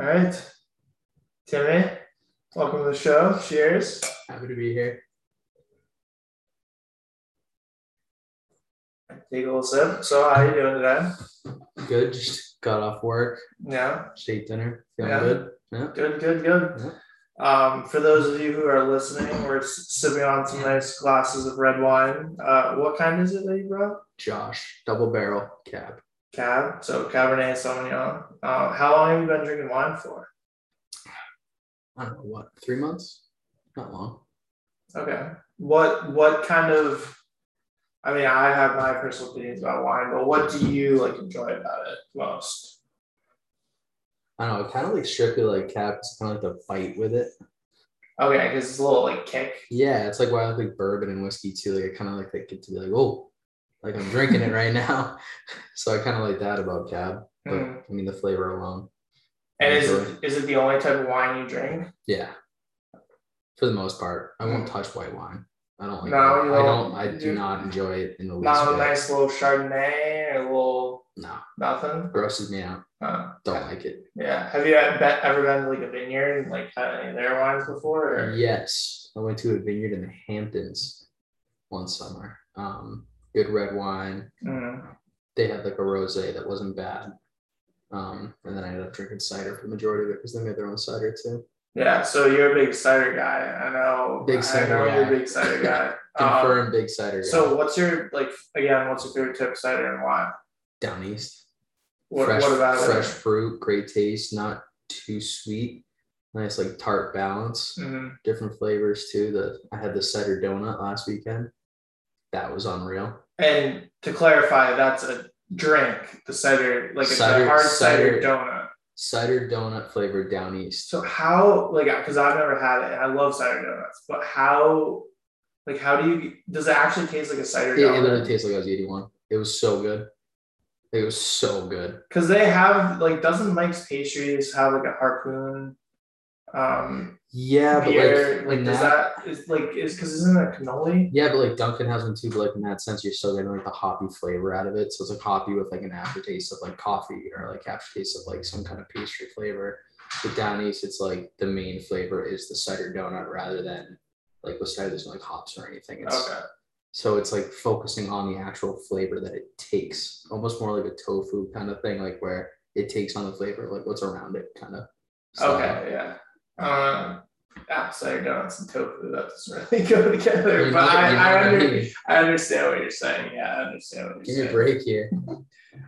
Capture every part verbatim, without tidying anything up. All right, Timmy, welcome to the show. Cheers. Happy to be here. Take a little sip. So how are you doing today? Good. Just got off work. Yeah. Just ate dinner. Feeling yeah. good. Yeah. Good, good, good. Yeah. Um, for those of you who are listening, we're sipping on some nice glasses of red wine. Uh, what kind is it that you brought? Josh. Double barrel cab. Cab. So Cabernet Sauvignon. Uh, how long have you been drinking wine for? I don't know. What? Three months? Not long. Okay. What, what kind of... I mean, I have my personal opinions about wine, but what do you like enjoy about it most? I don't know. I kind of like strictly like cab. It's kind of like the bite with it. Okay, because it's a little like kick. Yeah, it's like why I like, like bourbon and whiskey too. Like I kind of like that get to be like, oh, like I'm drinking it right now. So I kind of like that about cab. But, mm. I mean, the flavor alone. And is it, is it the only type of wine you drink? Yeah, for the most part. I mm. won't touch white wine. I don't like no, you I don't I do not enjoy it in the least. Not a nice little Chardonnay or a little no nothing. Grosses me out. Uh, don't I, like it. Yeah. Have you ever been to like a vineyard and like had any of their wines before? Or? Yes. I went to a vineyard in the Hamptons one summer. Um, good red wine. Mm. They had like a rosé that wasn't bad. Um, and then I ended up drinking cider for the majority of it because they made their own cider too. Yeah, so you're a big cider guy. I know. Big cider I know guy. You're a big cider guy. Confirmed um, big cider guy. So what's your, like, again, what's your favorite type of cider and why? Downeast. What, fresh, what about Fresh it? Fruit, great taste, not too sweet. Nice, like, tart balance. Mm-hmm. Different flavors, too. The I had the cider donut last weekend. That was unreal. And to clarify, that's a drink. The cider, like, cider, it's a hard cider, cider donut. Cider donut flavored Downeast. So how, like, because I've never had it. I love cider donuts, but how, like, how do you? Does it actually taste like a cider it, donut? It literally tastes like I was eating one. It was so good. It was so good. Because they have, like, doesn't Mike's Pastries have like a harpoon? Um, yeah, beer? But like, like does that, that is like is because isn't that cannoli? Yeah, but like Dunkin' has them too. But like in that sense, you're still getting like the hoppy flavor out of it. So it's like hoppy with like an aftertaste of like coffee or like aftertaste of like some kind of pastry flavor. But Downeast, it's like the main flavor is the cider donut rather than like with cider there's no like hops or anything. It's, okay. So it's like focusing on the actual flavor that it takes, almost more like a tofu kind of thing, like where it takes on the flavor like what's around it, kind of. So, okay. Yeah. Um, apple cider donuts and tofu, that doesn't really go together, you're but not, I, I, under, right. I understand what you're saying. Yeah, I understand what you're Give saying. Give me a break here. um,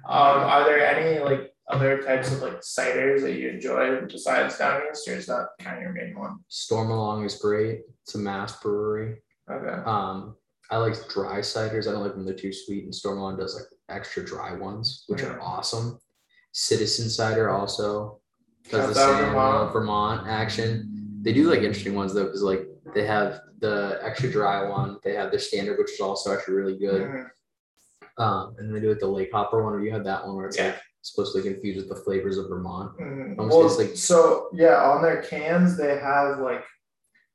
are there any like other types of like ciders that you enjoy besides Downeast, or is that kind of your main one? Storm Along is great. It's a mass brewery. Okay. Um, I like dry ciders. I don't like when they're too sweet, and Storm Along does like extra dry ones, which mm-hmm. are awesome. Citizen Cider also. Does the same Vermont. Vermont action. They do like interesting ones though, because like they have the extra dry one, they have their standard, which is also actually really good. Mm-hmm. Um, and they do like the Lake Hopper one, or you have that one where it's yeah. like supposed to be confused with the flavors of Vermont. Mm-hmm. Well, it's like so yeah, on their cans they have like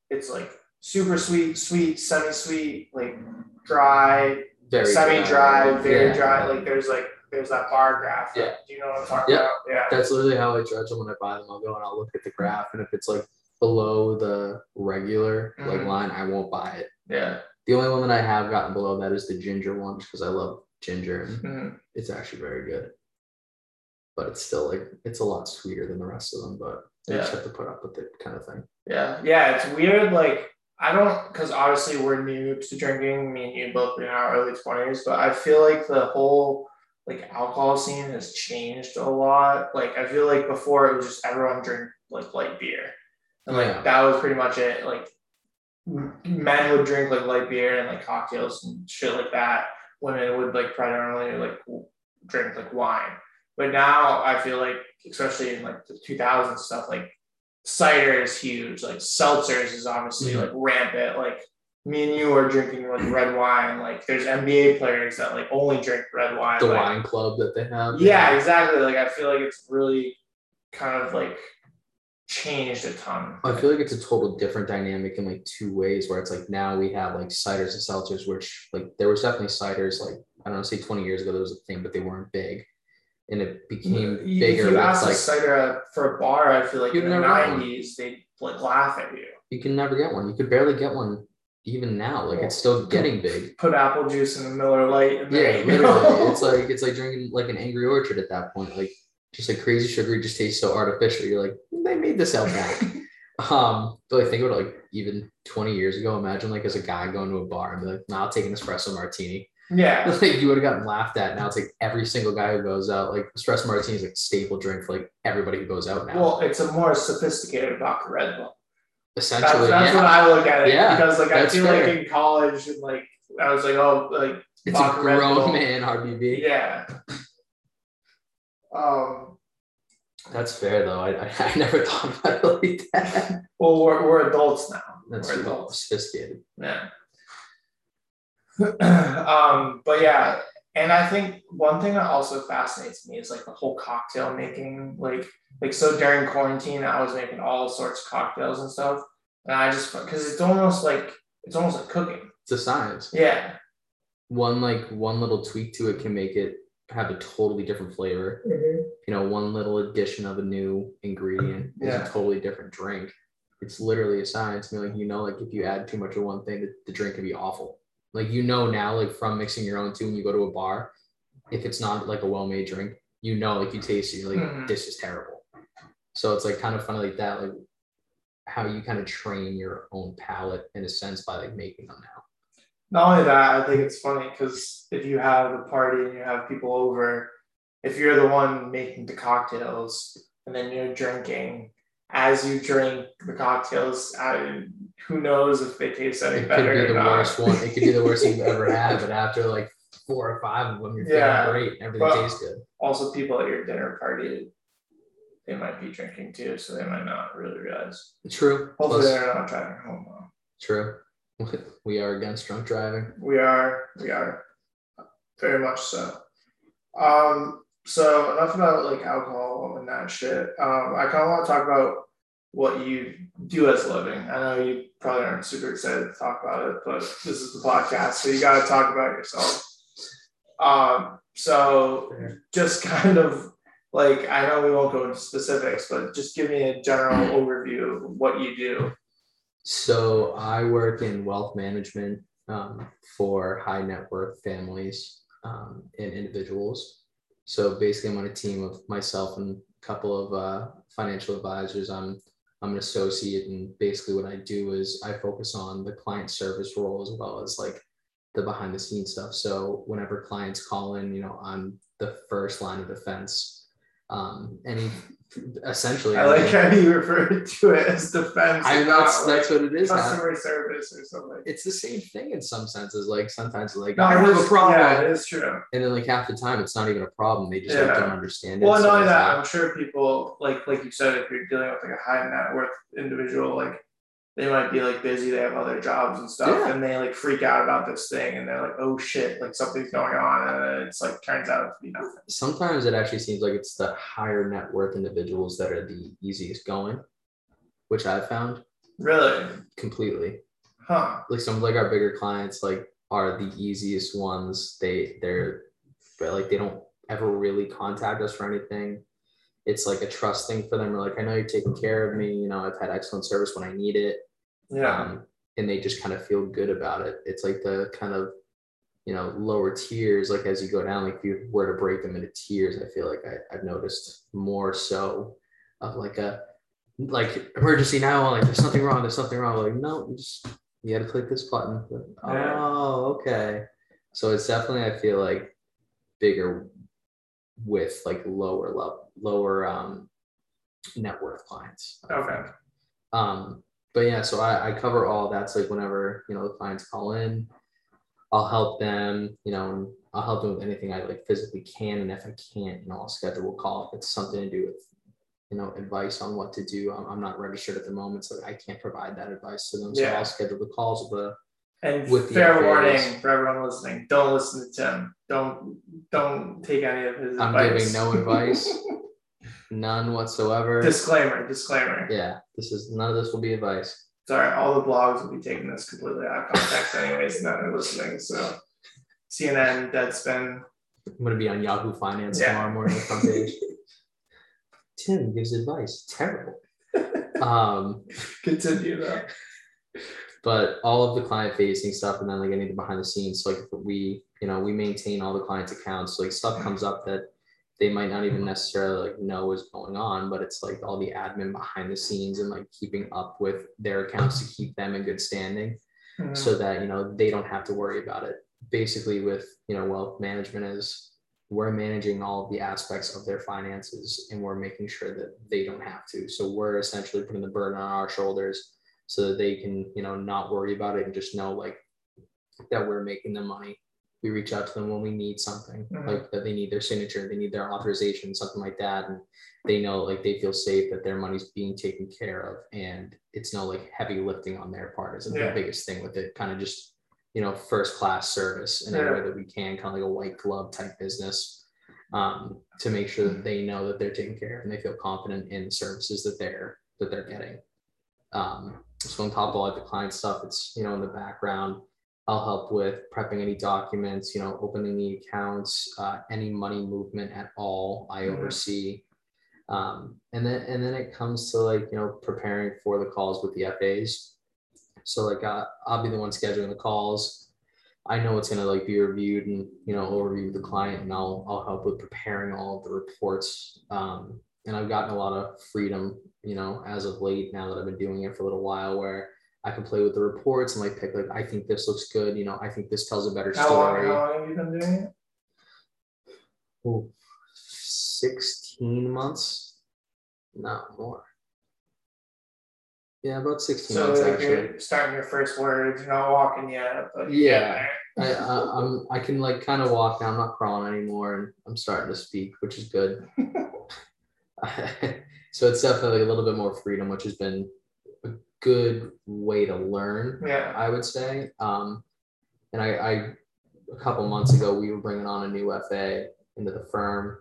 it's like super sweet, sweet, semi-sweet, like dry, very semi-dry, dry. very yeah. dry. Like there's like There's that bar graph. Yeah. Do you know what I'm talking yeah. about? Yeah. That's literally how I judge them when I buy them. I'll go and I'll look at the graph, and if it's like below the regular mm-hmm. like line, I won't buy it. Yeah. The only one that I have gotten below that is the ginger one, because I love ginger. And mm-hmm. it's actually very good. But it's still like it's a lot sweeter than the rest of them, but you yeah. just have to put up with it kind of thing. Yeah. Yeah. It's weird. Like I don't, because obviously we're new to drinking. Me and you both in our early twenties, but I feel like the whole like alcohol scene has changed a lot. Like I feel like before it was just everyone drink like light beer, and like yeah. that was pretty much it. Like men would drink like light beer and like cocktails and shit like that. Women would like primarily like drink like wine. But now I feel like, especially in like the two thousands stuff, like cider is huge. Like seltzers is obviously yeah. like rampant. Like me and you are drinking like red wine. Like there's N B A players that like only drink red wine. The like, wine club that they have. Yeah, yeah, exactly. Like I feel like it's really kind of like changed a ton. I feel like it's a total different dynamic in like two ways, where it's like now we have like ciders and seltzers, which like there was definitely ciders like I don't know, say twenty years ago there was a thing, but they weren't big. and it became you, bigger. If you asked like, a cider for a bar, I feel like in the nineties, they'd like laugh at you. You can never get one. You could barely get one even now. Like, it's still getting big. Put apple juice in a Miller Lite. And yeah, literally. It's like, it's like drinking like an Angry Orchard at that point. Like, just like crazy sugar, it just tastes so artificial. You're like, they made this out back. Um, but like, think about it, like even twenty years ago, imagine like as a guy going to a bar and be like, nah, I'll take an espresso martini. Yeah. Like, you would have gotten laughed at. Now it's like every single guy who goes out, like espresso martini is like a staple drink for like everybody who goes out now. Well, it's a more sophisticated vodka Red Bull. Essentially, that's, that's yeah. what I look at it yeah, because like I feel fair. Like in college and like I was like, oh, like it's a grown man R B B. Yeah. Um, that's fair though. I, I I never thought about it like that. Well, we're we're adults now. That's we're adults. Sophisticated. Yeah. um, but yeah, and I think one thing that also fascinates me is like the whole cocktail making, like, like, so during quarantine, I was making all sorts of cocktails and stuff. And I just, because it's almost like, it's almost like cooking. It's a science. Yeah. One, like, one little tweak to it can make it have a totally different flavor. Mm-hmm. You know, one little addition of a new ingredient is yeah. a totally different drink. It's literally a science. I mean, like, you know, like, if you add too much of one thing, the, the drink can be awful. Like, you know now, like, from mixing your own too, when you go to a bar, if it's not, like, a well-made drink, you know, like, you taste it, you're like, mm-hmm. this is terrible. So it's like kind of funny like that, like how you kind of train your own palate in a sense by like making them now. Not only that, I think it's funny because if you have a party and you have people over, if you're the one making the cocktails and then you're drinking, as you drink the cocktails, I, who knows if they taste any it better could be or the not. Worst one. It could be the worst you've ever had, but after like four or five of them, you're feeling yeah, great and everything tastes good. Also, people at your dinner party, they might be drinking too, so they might not really realize. True. Hopefully Plus, they're not driving home though. True. We are against drunk driving. We are. We are. Very much so. Um, so enough about like alcohol and that shit. Um, I kind of want to talk about what you do as a living. I know you probably aren't super excited to talk about it, but this is the podcast, so you got to talk about yourself. Um, so just kind of Like, I know we won't go into specifics, but just give me a general overview of what you do. So I work in wealth management um, for high net worth families um, and individuals. So basically, I'm on a team of myself and a couple of uh, financial advisors. I'm, I'm an associate, and basically what I do is I focus on the client service role as well as like the behind the scenes stuff. So whenever clients call in, you know, I'm the first line of defense. Um, and essentially, I like how you referred to it as defense. I know that's, that's like what it is. Customer now. Service or something. It's the same thing in some senses. Like sometimes, like no, I have a problem. Yeah, it is true. And then, like half the time, it's not even a problem. They just yeah. like, don't understand it. Well, so not only that, like, I'm sure people like like you said, if you're dealing with like a high net worth individual, like they might be like busy. They have other jobs and stuff, yeah. and they like freak out about this thing, and they're like, "Oh shit! Like something's going on," and it's like turns out to be nothing. Sometimes it actually seems like it's the higher net worth individuals that are the easiest going, which I've found. Really? Completely. Huh? Like some of like our bigger clients like are the easiest ones. They they're like they don't ever really contact us for anything. It's like a trust thing for them. We're like, I know you're taking care of me. You know, I've had excellent service when I need it. Yeah. Um, and they just kind of feel good about it. It's like the kind of, you know, lower tiers, like as you go down, like if you were to break them into tiers, I feel like I, I've noticed more so of like a, like emergency now, like there's something wrong, there's something wrong. Like, no, you just, you got to click this button. Like, oh, okay. So it's definitely, I feel like bigger with like lower level, lower um, net worth clients. Okay. Um, But yeah, so I, I cover all that's like whenever, you know, the clients call in, I'll help them, you know, and I'll help them with anything I like physically can. And if I can't, you know, I'll schedule a call if it's something to do with, you know, advice on what to do. I'm, I'm not registered at the moment, so I can't provide that advice to them. So yeah. I'll schedule the calls with the and with fair the warning for everyone listening. Don't listen to Tim. Don't don't take any of his I'm advice. I'm giving no advice. None whatsoever. Disclaimer, disclaimer. Yeah, this is none of this will be advice. Sorry, all the blogs will be taking this completely out of context, anyways. None are listening. So, C N N, Deadspin, I'm going to be on Yahoo Finance yeah. tomorrow morning. Front page. Tim gives advice. Terrible. Um, Continue though. But all of the client facing stuff, and then like anything behind the scenes. So like we, you know, we maintain all the clients' accounts. So like stuff comes up that they might not even necessarily like know is going on, but it's like all the admin behind the scenes and like keeping up with their accounts to keep them in good standing, mm-hmm. so that, you know, they don't have to worry about it. Basically with, you know, wealth management is we're managing all of the aspects of their finances and we're making sure that they don't have to. So we're essentially putting the burden on our shoulders so that they can, you know, not worry about it and just know like that we're making them money. We reach out to them when we need something, mm-hmm. like that they need their signature, they need their authorization, something like that. And they know, like, they feel safe that their money's being taken care of. And it's no like heavy lifting on their part is yeah. the biggest thing with it. Kind of just, you know, first class service in yeah. every way that we can, kind of like a white glove type business, um, to make sure that they know that they're taken care of and they feel confident in the services that they're, that they're getting. Um, so on top of all the client stuff, it's, you know, in the background, I'll help with prepping any documents, you know, opening the accounts, uh, any money movement at all, I mm-hmm. oversee. Um, and then, and then it comes to like, you know, preparing for the calls with the F As. So like, uh, I'll be the one scheduling the calls. I know it's going to like be reviewed and, you know, overview the client, and I'll, I'll help with preparing all of the reports. Um, and I've gotten a lot of freedom, you know, as of late, now that I've been doing it for a little while, where I can play with the reports and like pick like, I think this looks good. You know, I think this tells a better how story. Long, how long have you been doing it? Oh, sixteen months. Not more. Yeah, about sixteen months. So like you're starting your first words, you're not walking yet. But yeah. I, I, I'm, I can like kind of walk now. I'm not crawling anymore, and I'm starting to speak, which is good. So it's definitely a little bit more freedom, which has been good way to learn, yeah. I would say. Um, and I, I, a couple months ago, we were bringing on a new F A into the firm,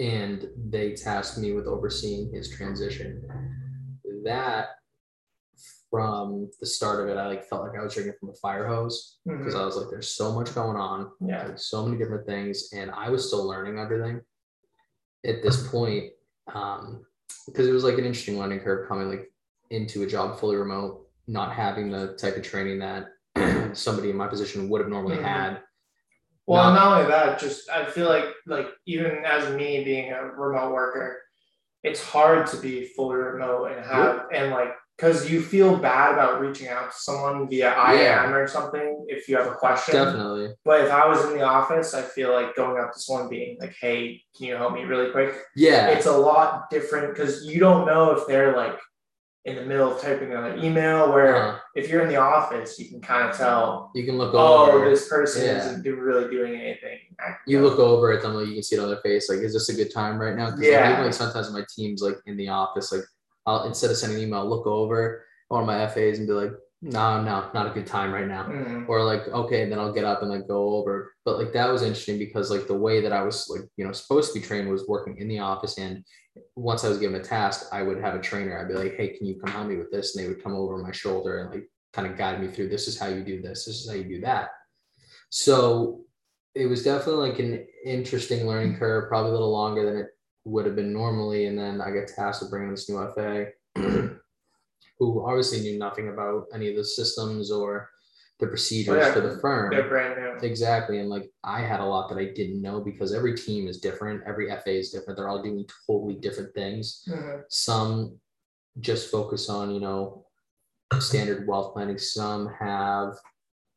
and they tasked me with overseeing his transition. That, from the start of it, I like felt like I was drinking from a fire hose, because mm-hmm. I was like, there's so much going on, yeah, like, so many different things, and I was still learning everything at this point, um, because it was like an interesting learning curve coming like into a job fully remote, not having the type of training that somebody in my position would have normally mm-hmm. had. Well, not, not only that, just I feel like like even as me being a remote worker, it's hard to be fully remote and have yeah. and like, because you feel bad about reaching out to someone via I M yeah. or something if you have a question. Definitely. But if I was in the office, I feel like going up to someone being like, hey, can you help me really quick? Yeah. It's a lot different, because you don't know if they're like in the middle of typing an email, where uh-huh. if you're in the office, you can kind of tell. You can look over. Oh, this person yeah. isn't do, really doing anything. You look over at them, like you can see it on their face. Like, is this a good time right now? Yeah. Like, even like sometimes my team's like in the office, like I'll, instead of sending an email, I'll look over one of my F As and be like, no, no, not a good time right now. Mm-hmm. Or like, okay, and then I'll get up and like go over. But like, that was interesting, because like the way that I was like, you know, supposed to be trained was working in the office, and once I was given a task, I would have a trainer. I'd be like, hey, can you come help me with this? And they would come over my shoulder and like kind of guide me through, this is how you do this, this is how you do that. So it was definitely like an interesting learning curve, probably a little longer than it would have been normally. And then I got tasked with bringing this new F A who obviously knew nothing about any of the systems or the procedures yeah, for the firm. They're brand new. Exactly. And like, I had a lot that I didn't know, because every team is different. Every F A is different. They're all doing totally different things. Mm-hmm. Some just focus on, you know, standard wealth planning. Some have.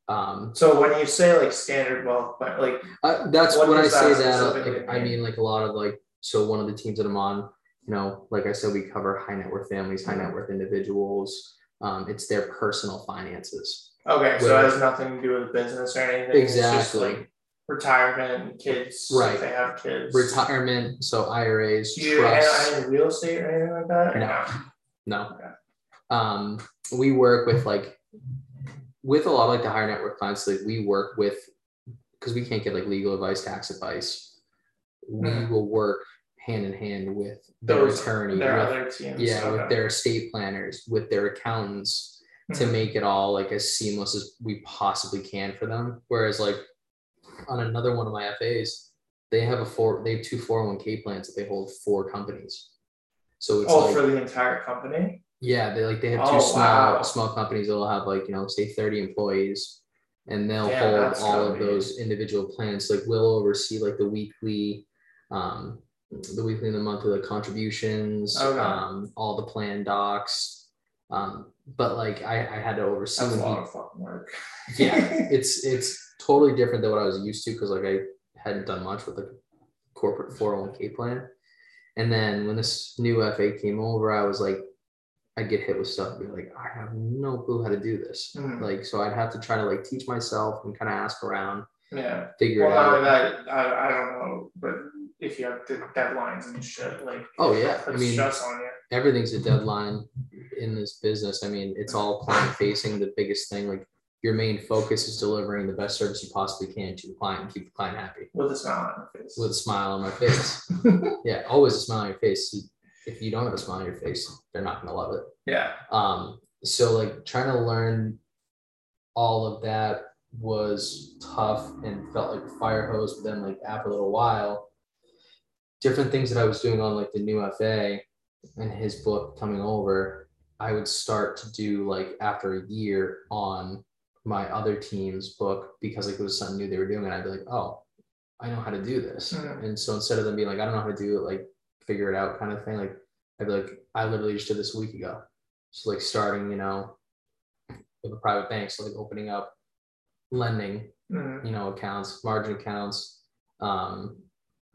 Um, so when you say like standard wealth, but like. Uh, that's what when I say that, like, I mean, like a lot of like, so one of the teams that I'm on, you know, like I said, we cover high net worth families, high net worth individuals. Um, it's their personal finances. Okay, so it has nothing to do with business or anything. Exactly. It's just like retirement, kids, right? If they have kids. Retirement, so I R As, do you trusts. Any real estate or anything like that? No, no. Okay. Um, we work with like with a lot of like the higher net worth clients. Like we work with, because we can't get like legal advice, tax advice. We mm. will work hand in hand with their Those, attorney, their with, other teams. Yeah, okay. With their estate planners, with their accountants, to make it all like as seamless as we possibly can for them. Whereas like on another one of my F As, They have a four. They have two four oh one k plans that they hold four companies. So it's oh, like, for the entire company. Yeah, they like they have two oh, small wow. small companies that'll have like you know say thirty employees, and they'll Damn, hold all of be. those individual plans. Like we'll oversee like the weekly, um, the weekly and the monthly like, contributions, okay. um, all the plan docs, um, but like I, I had to oversee. That's a lot of fucking work. Yeah, it's it's totally different than what I was used to because like I. hadn't done much with a corporate four oh one k plan. And then when this new F A came over, I was like, I'd get hit with stuff and be like, I have no clue how to do this. Mm-hmm. Like, so I'd have to try to like teach myself and kind of ask around. Yeah. Figure well, it out. Well, that, I, I don't know, but if you have the deadlines and shit, like, oh yeah. I mean, stress on you. Everything's a deadline in this business. I mean, it's all client facing. The biggest thing, like, your main focus is delivering the best service you possibly can to the client and keep the client happy. With a smile on your face. With a smile on my face. Yeah, always a smile on your face. If you don't have a smile on your face, they're not going to love it. Yeah. Um. So, like, trying to learn all of that was tough and felt like a fire hose. But then, like, after a little while, different things that I was doing on, like, the new F A and his book coming over, I would start to do, like, after a year on my other team's book because like it was something new they were doing and I'd be like, oh, I know how to do this. Mm-hmm. And so instead of them being like, I don't know how to do it, like figure it out kind of thing, like I'd be like, I literally just did this a week ago. So like starting, you know, with a private bank, so like opening up lending, mm-hmm. you know, accounts, margin accounts. Um,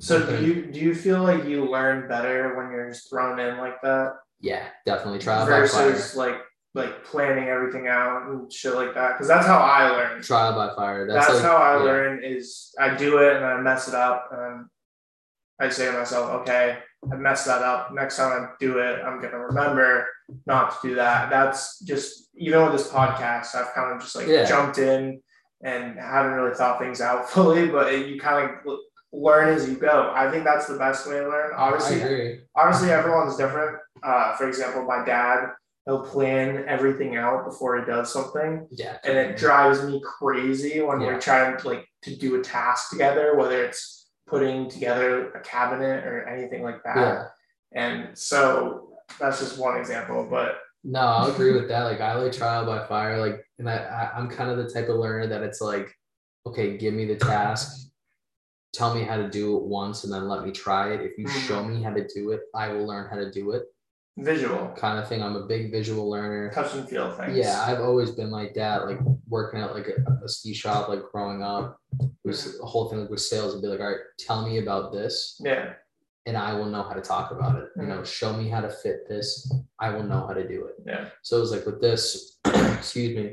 so do you do you feel like you learn better when you're just thrown in like that? Yeah, definitely. Trial versus like like planning everything out and shit like that. Cause that's how I learn. Trial by fire. That's, that's like, how I yeah. learn is I do it and I mess it up. And I say to myself, okay, I messed that up. Next time I do it, I'm going to remember not to do that. That's just, even with this podcast, I've kind of just like yeah. jumped in and haven't really thought things out fully, but it, you kind of learn as you go. I think that's the best way to learn. Obviously, I agree. Obviously everyone's different. Uh, for example, my dad, he'll plan everything out before he does something. Yeah. And it drives me crazy when yeah. we're trying to like to do a task together, whether it's putting together a cabinet or anything like that. Yeah. And so that's just one example, but. No, I agree with that. Like I like trial by fire. Like, and I, I, I'm kind of the type of learner that it's like, okay, give me the task, tell me how to do it once and then let me try it. If you mm-hmm. show me how to do it, I will learn how to do it. Visual kind of thing. I'm a big visual learner. Touch and feel things. Yeah, I've always been like that. Like working at like a, a ski shop, like growing up, it was the whole thing with sales. I'd be like, all right, tell me about this. Yeah. And I will know how to talk about it. Mm-hmm. You know, show me how to fit this. I will know how to do it. Yeah. So it was like with this, excuse me,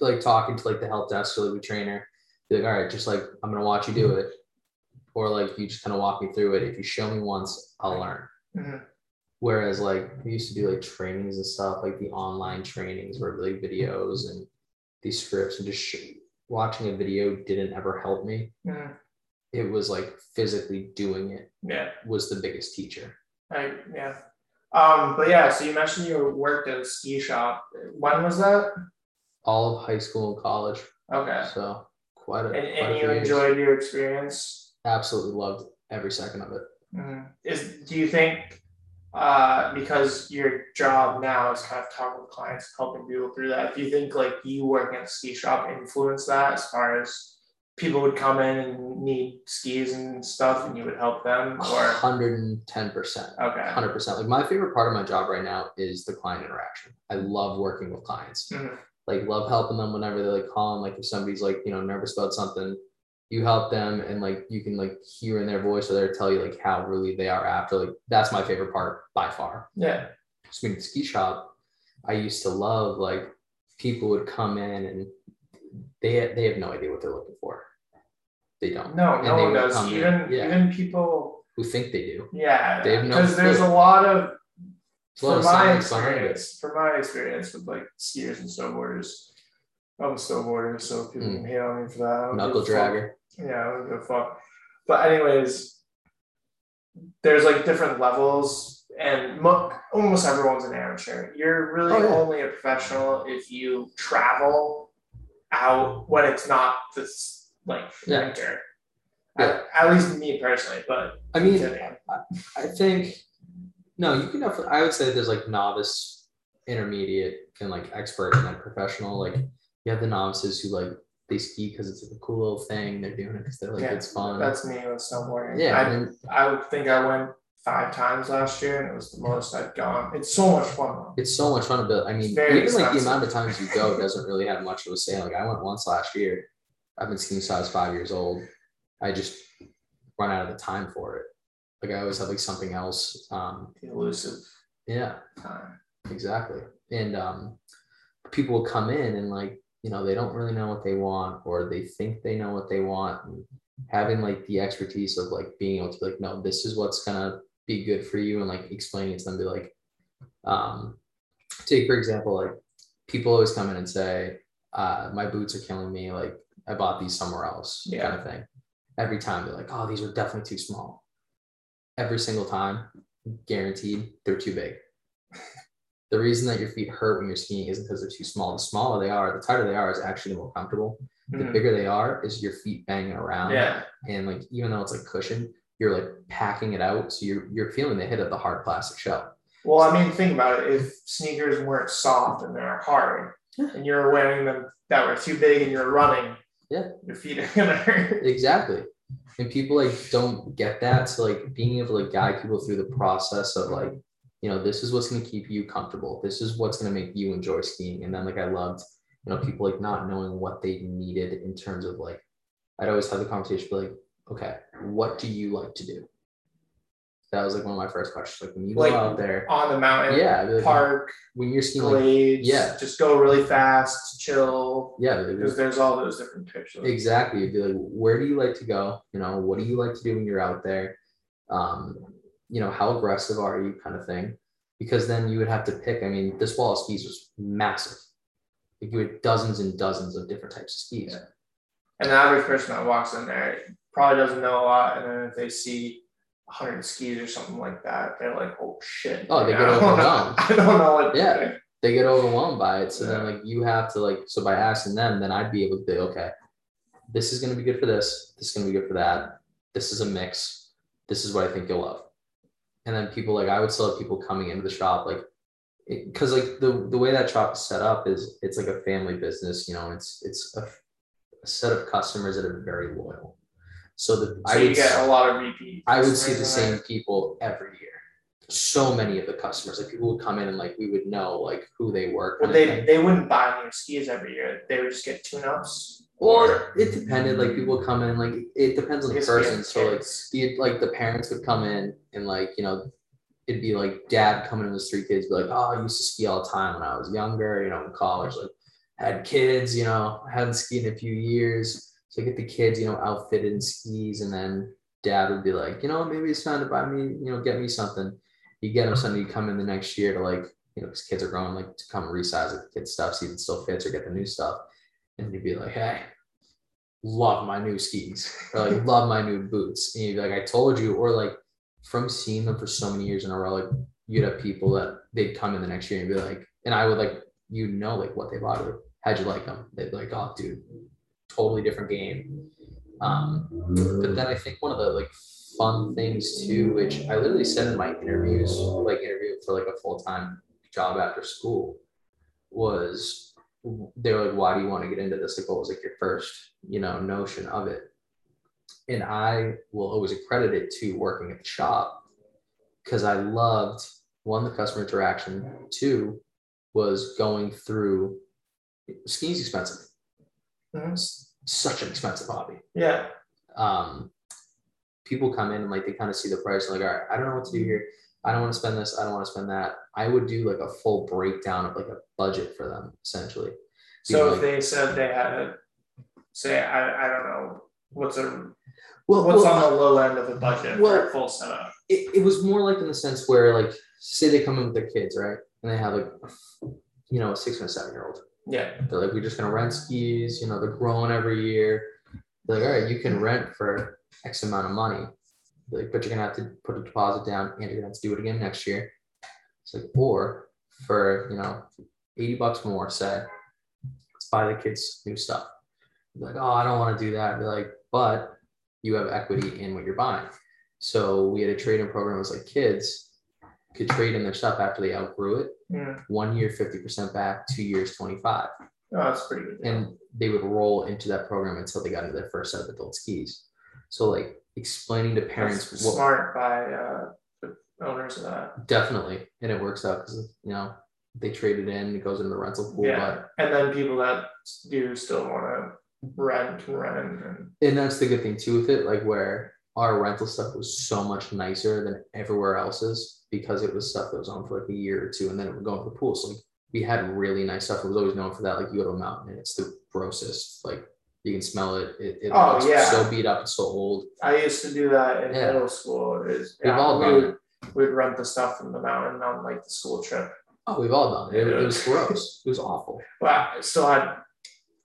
like talking to like the help desk or like the trainer. Be like, all right, just like I'm gonna watch you do it, or like you just kind of walk me through it. If you show me once, I'll learn. Mm-hmm. Whereas like we used to do like trainings and stuff, like the online trainings where like videos and these scripts and just sh- watching a video didn't ever help me. Mm. It was like physically doing it yeah. was the biggest teacher. Right. Yeah. Um, but yeah, so you mentioned you worked at a ski shop. When was that? All of high school and college. Okay. So quite a And, quite and a you enjoyed your experience? Absolutely loved every second of it. Mm. Is do you think uh because your job now is kind of talking with clients, helping people through that, do you think like you working at a ski shop influenced that as far as people would come in and need skis and stuff and you would help them? Or one hundred ten percent. Okay. One hundred percent. Like my favorite part of my job right now is the client interaction. I love working with clients. Mm-hmm. Like love helping them whenever they're like calling, like if somebody's like, you know, nervous about something, you help them and like you can like hear in their voice or they'll tell you like how relieved they are after. Like that's my favorite part by far. Yeah. So being at the ski shop, I used to love like people would come in and they they have no idea what they're looking for. They don't. No, and no one does. Even in, yeah, even people who think they do. Yeah. They have no. Because there's a lot of from my experience, from my experience with like skiers and snowboarders. I'm a snowboarder, so people mm. can hate on me for that. Knuckle dragger. Yeah, I don't give a fuck. But anyways, there's like different levels, and mo- almost everyone's an amateur. You're really oh, yeah. only a professional if you travel out when it's not this like yeah. winter. Yeah. At, at least me personally, but I mean, I, I think no, you can definitely. I would say there's like novice, intermediate, and like expert, and then professional. Like you have the novices who like they ski because it's like a cool little thing. They're doing it because they're like yeah, it's fun. That's me with snowboarding. Yeah, I, I, mean, I think I went five times last year, and it was the most I've gone. It's so much fun. Though. It's so much fun, but I mean, even expensive. Like the amount of times you go doesn't really have much of a say. Like I went once last year. I've been skiing since I was five years old. I just run out of the time for it. Like I always have like something else. Um, Elusive. Yeah. Time. Exactly. And um, people will come in and like, you know, they don't really know what they want or they think they know what they want. And having like the expertise of like being able to be like, no, this is what's going to be good for you. And like explaining it to them to like, um, take for example, like people always come in and say, uh, my boots are killing me. Like I bought these somewhere else yeah. kind of thing. Every time they're like, oh, these are definitely too small. Every single time, guaranteed, they're too big. The reason that your feet hurt when you're skiing isn't because they're too small. The smaller they are, the tighter they are is actually more comfortable. Mm-hmm. The bigger they are is your feet banging around. Yeah. And like, even though it's like cushioned, you're like packing it out. So you're, you're feeling the hit of the hard plastic shell. Well, I mean, think about it. If sneakers weren't soft and they're hard and you're wearing them that were too big and you're running, yeah, your feet are gonna hurt. Exactly. And people like don't get that. So like being able to like guide people through the process of like, you know, this is what's going to keep you comfortable. This is what's going to make you enjoy skiing. And then like I loved, you know, people like not knowing what they needed in terms of like, I'd always have the conversation like, okay, what do you like to do? That was like one of my first questions. Like when you like, go out there on the mountain, yeah, like, park, when you're skiing, glades, like, yeah, just go really fast, chill, yeah, because there's all those different types. Exactly. It'd be like, where do you like to go? You know, what do you like to do when you're out there? Um, you know, how aggressive are you, kind of thing? Because then you would have to pick. I mean, this wall of skis was massive. Like you had dozens and dozens of different types of skis. Yeah. And the average person that walks in there probably doesn't know a lot, and then if they see one hundred skis or something like that, they're like, oh shit. Oh, they get overwhelmed. I don't know what yeah doing. They get overwhelmed by it. So yeah. Then like you have to like, so by asking them, then I'd be able to be, okay, this is going to be good for this, this is going to be good for that, this is a mix, this is what I think you'll love. And then people like, I would still have people coming into the shop like, because like the the way that shop is set up is it's like a family business, you know. It's it's a, a set of customers that are very loyal. So, the, so I would, you get a lot of repeat. I would see the same people every year. So many of the customers, like people would come in and like we would know like who they were. Well, they they wouldn't buy new skis every year. They would just get tune-ups. Or it depended. Like people come in, like it depends on the person. So like the like the parents would come in and like, you know, it'd be like dad coming in with three kids, be like, oh, I used to ski all the time when I was younger, you know, in college, like had kids, you know, hadn't skied in a few years. So I get the kids, you know, outfitted in skis, and then dad would be like, you know, maybe it's time to buy me, you know, get me something. You get them something, you come in the next year to like, you know, because kids are growing, like to come resize the kids' stuff, see if it still fits or get the new stuff. And you'd be like, hey, love my new skis, or like love my new boots. And you'd be like, I told you, or like from seeing them for so many years in a row, like you'd have people that they'd come in the next year and be like, and I would like, you know, like what they bought or how'd you like them? They'd be like, oh, dude, totally different game. Um, but then I think one of the like fun things too, which I literally said in my interviews, like interviewed for like a full-time job after school, was they were like, why do you want to get into this? Like, what was like your first, you know, notion of it? And I will always accredit it to working at the shop, because I loved, one, the customer interaction, two, was going through, skiing's expensive. Mm-hmm. Such an expensive hobby. Yeah. Um, people come in and like they kind of see the price, like, all right, I don't know what to do here. I don't want to spend this. I don't want to spend that. I would do like a full breakdown of like a budget for them, essentially. So if like, they said they had a, say, I, I don't know what's a well, what's well, on the low end of the budget well, for a full setup. It, it was more like in the sense where like say they come in with their kids, right, and they have like, you know, a six and a seven year old. Yeah. They're like, we're just going to rent skis. You know, they're growing every year. They're like, all right, you can rent for X amount of money. They're like, but you're going to have to put a deposit down and you're going to have to do it again next year. It's like, or for, you know, eighty bucks more, say, let's buy the kids new stuff. They're like, oh, I don't want to do that. They're like, but you have equity in what you're buying. So we had a trade-in program. It was like kids could trade in their stuff after they outgrew it. Yeah. One year, fifty percent back, two years, twenty-five. Oh, that's pretty good. Yeah. And they would roll into that program until they got into their first set of adult skis. So like explaining to parents. That's what, smart by uh, the owners of that. Definitely. And it works out because, you know, they trade it in, it goes into the rental pool. Yeah. But, and then people that do still want to rent can rent. And, and that's the good thing too with it, like where our rental stuff was so much nicer than everywhere else's because it was stuff that was on for like a year or two and then it would go into the pool. So like we had really nice stuff. It was always known for that. Like you go to a mountain and it's the grossest. Like you can smell it. It, it oh, looks yeah. so beat up. It's so old. I used to do that in yeah. middle school. It was, We've yeah, all done we would, it. We'd rent the stuff from the mountain on like the school trip. Oh, we've all done it. It, it was gross. It was awful. Wow. I still had a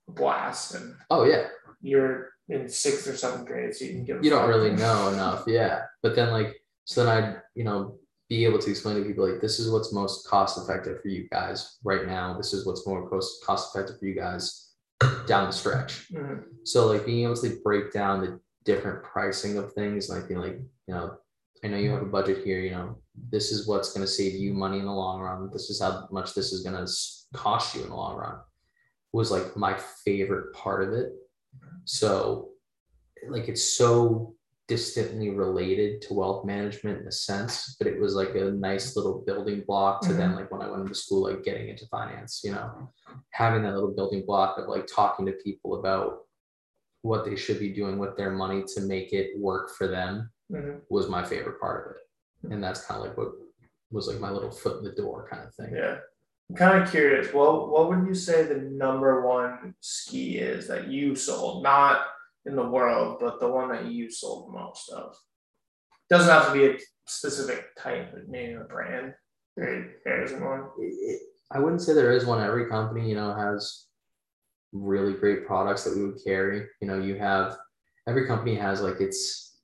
blast. And oh, yeah. You're in sixth or seventh grade, so you can give You don't really know enough. Yeah. But then, like, so then I'd, you know, be able to explain to people, like, this is what's most cost effective for you guys right now. This is what's more cost effective for you guys down the stretch. Mm-hmm. So, like, being able to break down the different pricing of things, like, being like, you know, I know you have a budget here, you know, this is what's going to save you money in the long run. This is how much this is going to cost you in the long run was like my favorite part of it. So like, it's so distantly related to wealth management in a sense, but it was like a nice little building block to mm-hmm. then like when I went into school, like getting into finance, you know, having that little building block of like talking to people about what they should be doing with their money to make it work for them mm-hmm. was my favorite part of it. And that's kind of like what was like my little foot in the door kind of thing. Yeah. I'm kind of curious. Well, what would you say the number one ski is that you sold? Not in the world, but the one that you sold most of. Doesn't have to be a specific type, but maybe a brand. There, there isn't one. I wouldn't say there is one. Every company, you know, has really great products that we would carry. You know, you have every company has like its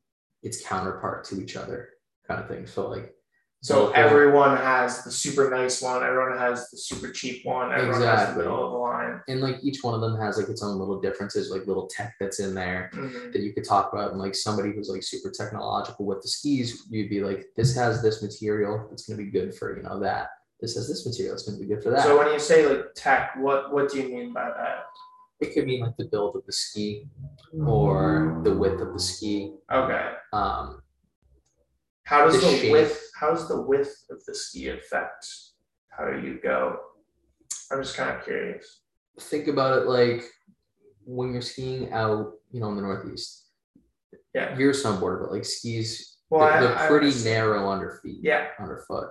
its counterpart to each other. Kind of thing. So like so, so everyone like, has the super nice one, everyone has the super cheap one, everyone exactly. has the middle of the line. And like each one of them has like its own little differences, like little tech that's in there mm-hmm. that you could talk about. And like somebody who's like super technological with the skis, you'd be like, this has this material, it's gonna be good for, you know, that. This has this material, it's gonna be good for that. So when you say like tech, what what do you mean by that? It could mean like the build of the ski or the width of the ski. Okay. Um How does the, the width? How does the width of the ski affect how you go? I'm just kind of curious. Think about it like when you're skiing out, you know, in the Northeast. Yeah, you're a snowboarder, but like skis, well, they're, I, they're I, pretty I narrow under feet. Yeah, underfoot.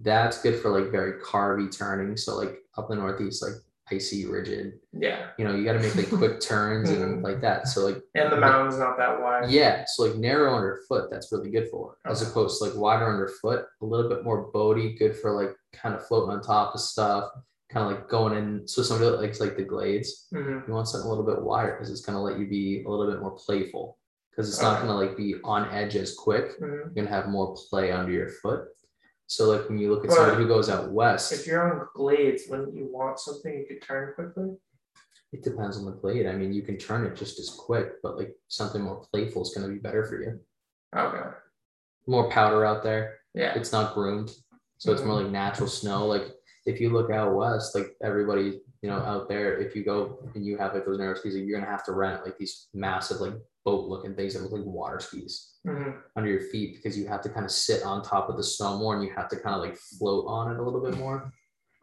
That's good for like very carvy turning. So like up in the Northeast, like icy, rigid. Yeah, you know, you got to make like quick turns and like that. So like, and the mountain's like, not that wide. Yeah, so like narrow underfoot, that's really good for it. Okay. As opposed to like wider underfoot, a little bit more boaty, good for like kind of floating on top of stuff, kind of like going in. So somebody that likes like the glades, mm-hmm. you want something a little bit wider because it's gonna let you be a little bit more playful because it's okay. not gonna like be on edge as quick. Mm-hmm. You're gonna have more play under your foot. So like when you look at well, somebody who goes out west. If you're on glades, wouldn't you want something you could turn quickly? It depends on the glade. I mean, you can turn it just as quick, but like something more playful is going to be better for you. Okay. More powder out there. Yeah. It's not groomed. So it's mm-hmm. more like natural snow. Like if you look out west, like everybody, you know, out there, if you go and you have like those narrow skis, you're going to have to rent like these massive like boat looking things that look like water skis mm-hmm. under your feet because you have to kind of sit on top of the snow more and you have to kind of like float on it a little bit more.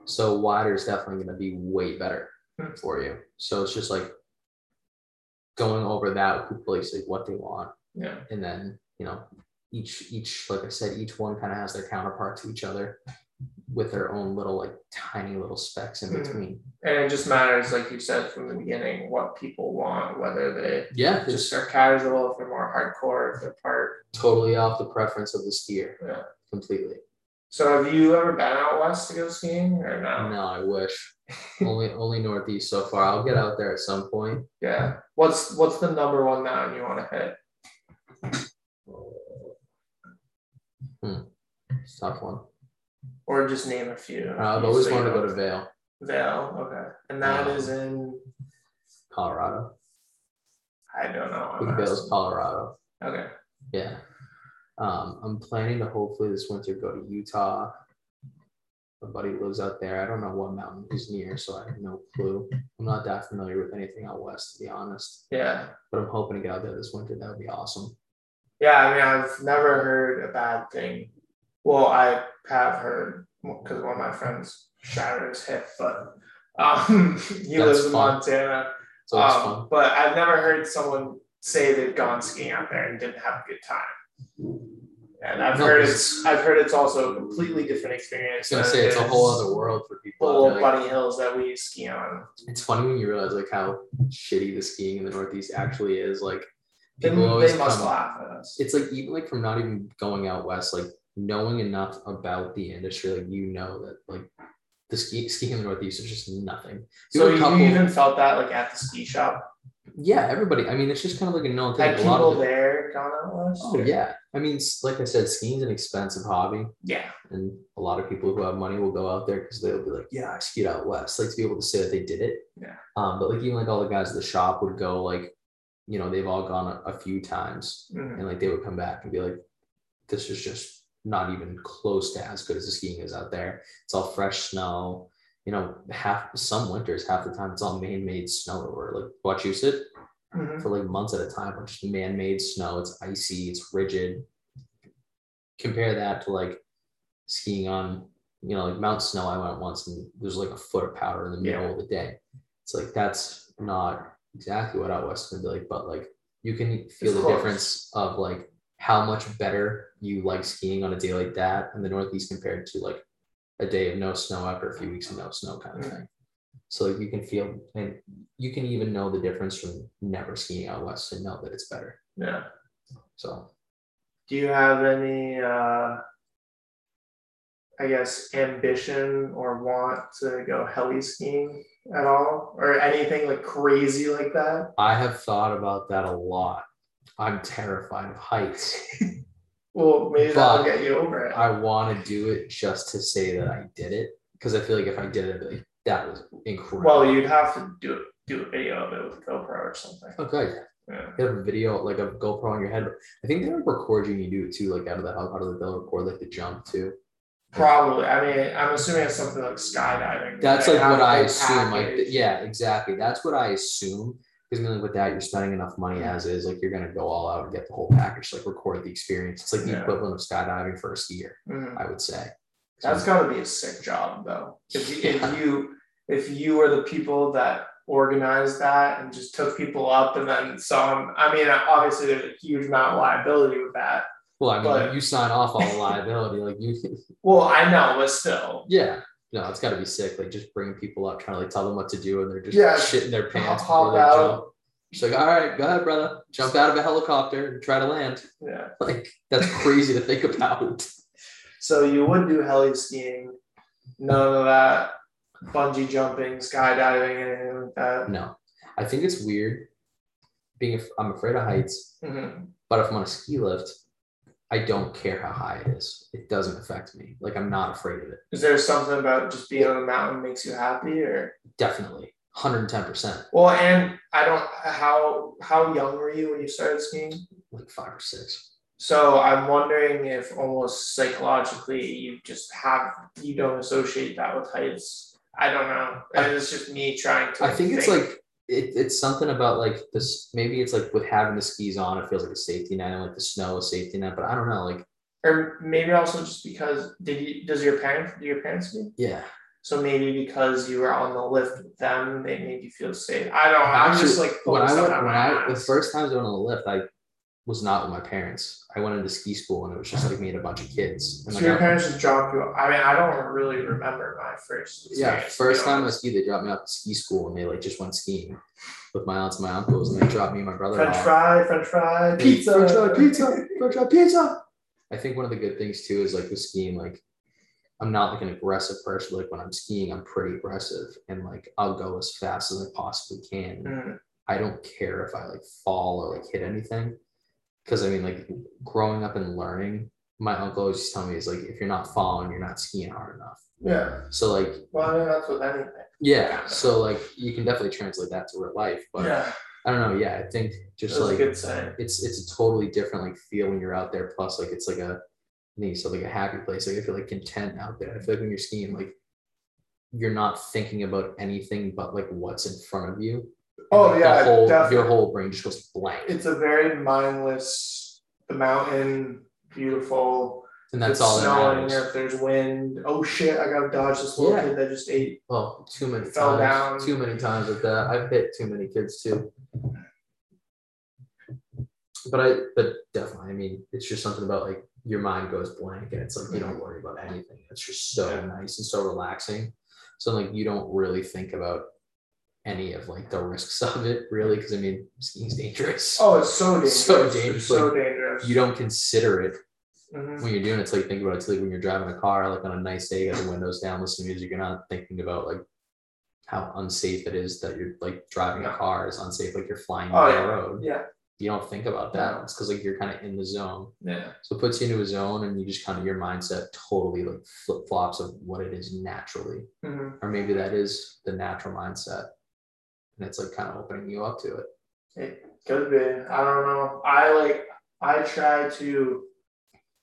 So wider is definitely going to be way better mm-hmm. for you. So it's just like going over that with people, like what they want. Yeah. And then, you know, each, each, like I said, each one kind of has their counterpart to each other with their own little, like tiny little specks in mm-hmm. between. And it just matters, like you said from the beginning, what people want, whether they yeah, just are casual, if they're more hardcore, if they're part. Totally off the preference of the skier. Yeah. Completely. So have you ever been out west to go skiing or no? No, I wish. only only Northeast so far. I'll get out there at some point. Yeah. What's what's the number one mountain you want to hit? Hmm. It's a tough one. Or just name a few. Uh, I've always wanted to go to Vail. Vail, okay. And that um, is in Colorado. I I don't know. In Vail, Colorado. Okay. Yeah. Um, I'm planning to hopefully this winter go to Utah. My buddy lives out there. I don't know what mountain is near, so I have no clue. I'm not that familiar with anything out west, to be honest. Yeah. But I'm hoping to get out there this winter. That would be awesome. Yeah, I mean, I've never heard a bad thing. Well, I have heard, because one of my friends shattered his hip, but um, he That's lives fun. in Montana. So um, fun. But I've never heard someone say they've gone skiing out there and didn't have a good time. And I've no, heard it's I've heard it's also a completely different experience. I was gonna say it's a whole other world for people. The little bunny hills that we ski on. It's funny when you realize like how shitty the skiing in the Northeast actually is. Like people they, always they must come, laugh at us. It's like even like from not even going out west, like knowing enough about the industry, like you know that like the ski skiing in the Northeast is just nothing. So you, couple, you even felt that like at the ski shop? Yeah, everybody. I mean, it's just kind of like a known thing. Had people there gone out west? Oh yeah. I mean, like I said, skiing's an expensive hobby. Yeah. And a lot of people who have money will go out there because they'll be like, yeah, I skied out west. Like to be able to say that they did it. Yeah. Um, but like even like all the guys at the shop would go like, you know, they've all gone a, a few times, mm-hmm. and like they would come back and be like, this is just not even close to as good as the skiing is out there. It's all fresh snow. You know, half some winters, half the time it's all man-made snow or like Wachusett. Mm-hmm. For like months at a time, it's just man-made snow. It's icy, it's rigid. Compare that to like skiing on, you know, like Mount Snow. I went once and there's like a foot of powder in the middle yeah. of the day. It's like that's not exactly what out west would be like, but like you can feel it's the close. difference of like how much better you like skiing on a day like that in the Northeast compared to like a day of no snow after a few weeks of no snow kind of mm-hmm. thing. So you can feel, and you can even know the difference from never skiing out west and know that it's better. Yeah. So. Do you have any, uh, I guess, ambition or want to go heli skiing at all or anything like crazy like that? I have thought about that a lot. I'm terrified of heights. Well, maybe that'll get you over it. I want to do it just to say that I did it because I feel like if I did it, I'd be like, that was incredible. Well, you'd have to do it, do a video of it with a GoPro or something. Okay. Yeah. You have a video, like a GoPro on your head. I think they'll record you and you do it too, like out of the helicopter, they'll record like the jump too. Probably. I mean, I'm assuming it's something like skydiving. That's like, like what I assume. Package. Like, yeah, exactly. That's what I assume. Because really with that, you're spending enough money as is, like you're going to go all out and get the whole package, like record the experience. It's like the yeah. equivalent of skydiving for a skier, mm-hmm. I would say. That's got to be a sick job though. If you, yeah. if you, if you were the people that organized that and just took people up and then saw them, I mean, obviously there's a huge amount of liability with that. Well, I mean, but... you sign off on the liability, like you. Well, I know, but still. Yeah. No, it's got to be sick. Like just bringing people up, trying to like tell them what to do, and they're just yeah, shitting their pants before they jump. She's like, "All right, go ahead, brother. Jump out of a helicopter and try to land." Yeah, like that's crazy to think about. So you would do heli skiing, none of that bungee jumping, skydiving, anything like that. No, I think it's weird. Being, af- I'm afraid of heights, mm-hmm. but if I'm on a ski lift. I don't care how high it is. It doesn't affect me. Like I'm not afraid of it. Is there something about just being on a mountain makes you happy or? Definitely. one hundred ten percent. Well, and I don't, how, how young were you when you started skiing? Like five or six. So I'm wondering if almost psychologically you just have, you don't associate that with heights. I don't know. And I, it's just me trying to. I think, think. it's like, It, it's something about like this, maybe it's like with having the skis on, it feels like a safety net, and like the snow is safety net, but I don't know, like, or maybe also just because did you does your parents do your parents ski? Yeah, so maybe because you were on the lift with them, they made you feel safe. I don't know. I'm just like when I went when I the first time I was on the lift, I was not with my parents. I went into ski school and it was just like me and a bunch of kids. And so like, your parents I, just dropped you off. I mean, I don't really remember my first experience. Yeah, first time I skied, they dropped me off at ski school and they like just went skiing with my aunts and my uncles and they dropped me and my brother French off. fry, French fry, pizza. French fry, pizza, French fry, pizza. I think one of the good things too is like with skiing, like I'm not like an aggressive person. Like when I'm skiing, I'm pretty aggressive and like I'll go as fast as I possibly can. Mm. I don't care if I like fall or like hit anything. Because I mean, like growing up and learning, my uncle always tell me is like, if you're not falling, you're not skiing hard enough. Yeah. So like. Well, I mean, that's what anything. Yeah. So like, you can definitely translate that to real life, but yeah. I don't know. Yeah, I think just that's like a good sign. It's it's a totally different like feel when you're out there. Plus, like it's like a I think you said like a happy place. Like I feel like content out there. I feel like when you're skiing, like you're not thinking about anything but like what's in front of you. Oh like, yeah, whole, your whole brain just goes blank. It's a very mindless. The mountain, beautiful. And that's all that matters. Snowing, if there's wind, oh shit, I gotta dodge this little yeah. kid that just ate. Well, too many fell times. Down. Too many times with that. I've hit too many kids too. But I, but definitely, I mean, it's just something about like your mind goes blank, and it's like you don't worry about anything. It's just so yeah. nice and so relaxing. So like you don't really think about any of like the risks of it really, because I mean, skiing's dangerous. Oh, it's so dangerous. So dangerous. It's so like, dangerous. You don't consider it. Mm-hmm. When you're doing it, it's like think about it. It's like when you're driving a car, like on a nice day, you got the windows down, listen to music. You're not thinking about like how unsafe it is that you're like driving a car is unsafe, like you're flying oh, down yeah. the road. Yeah, you don't think about that. It's because like you're kind of in the zone. Yeah, so it puts you into a zone, and you just kind of your mindset totally like flip flops of what it is naturally, mm-hmm. or maybe that is the natural mindset, and it's like kind of opening you up to it. It could be. I don't know. I like. I try to.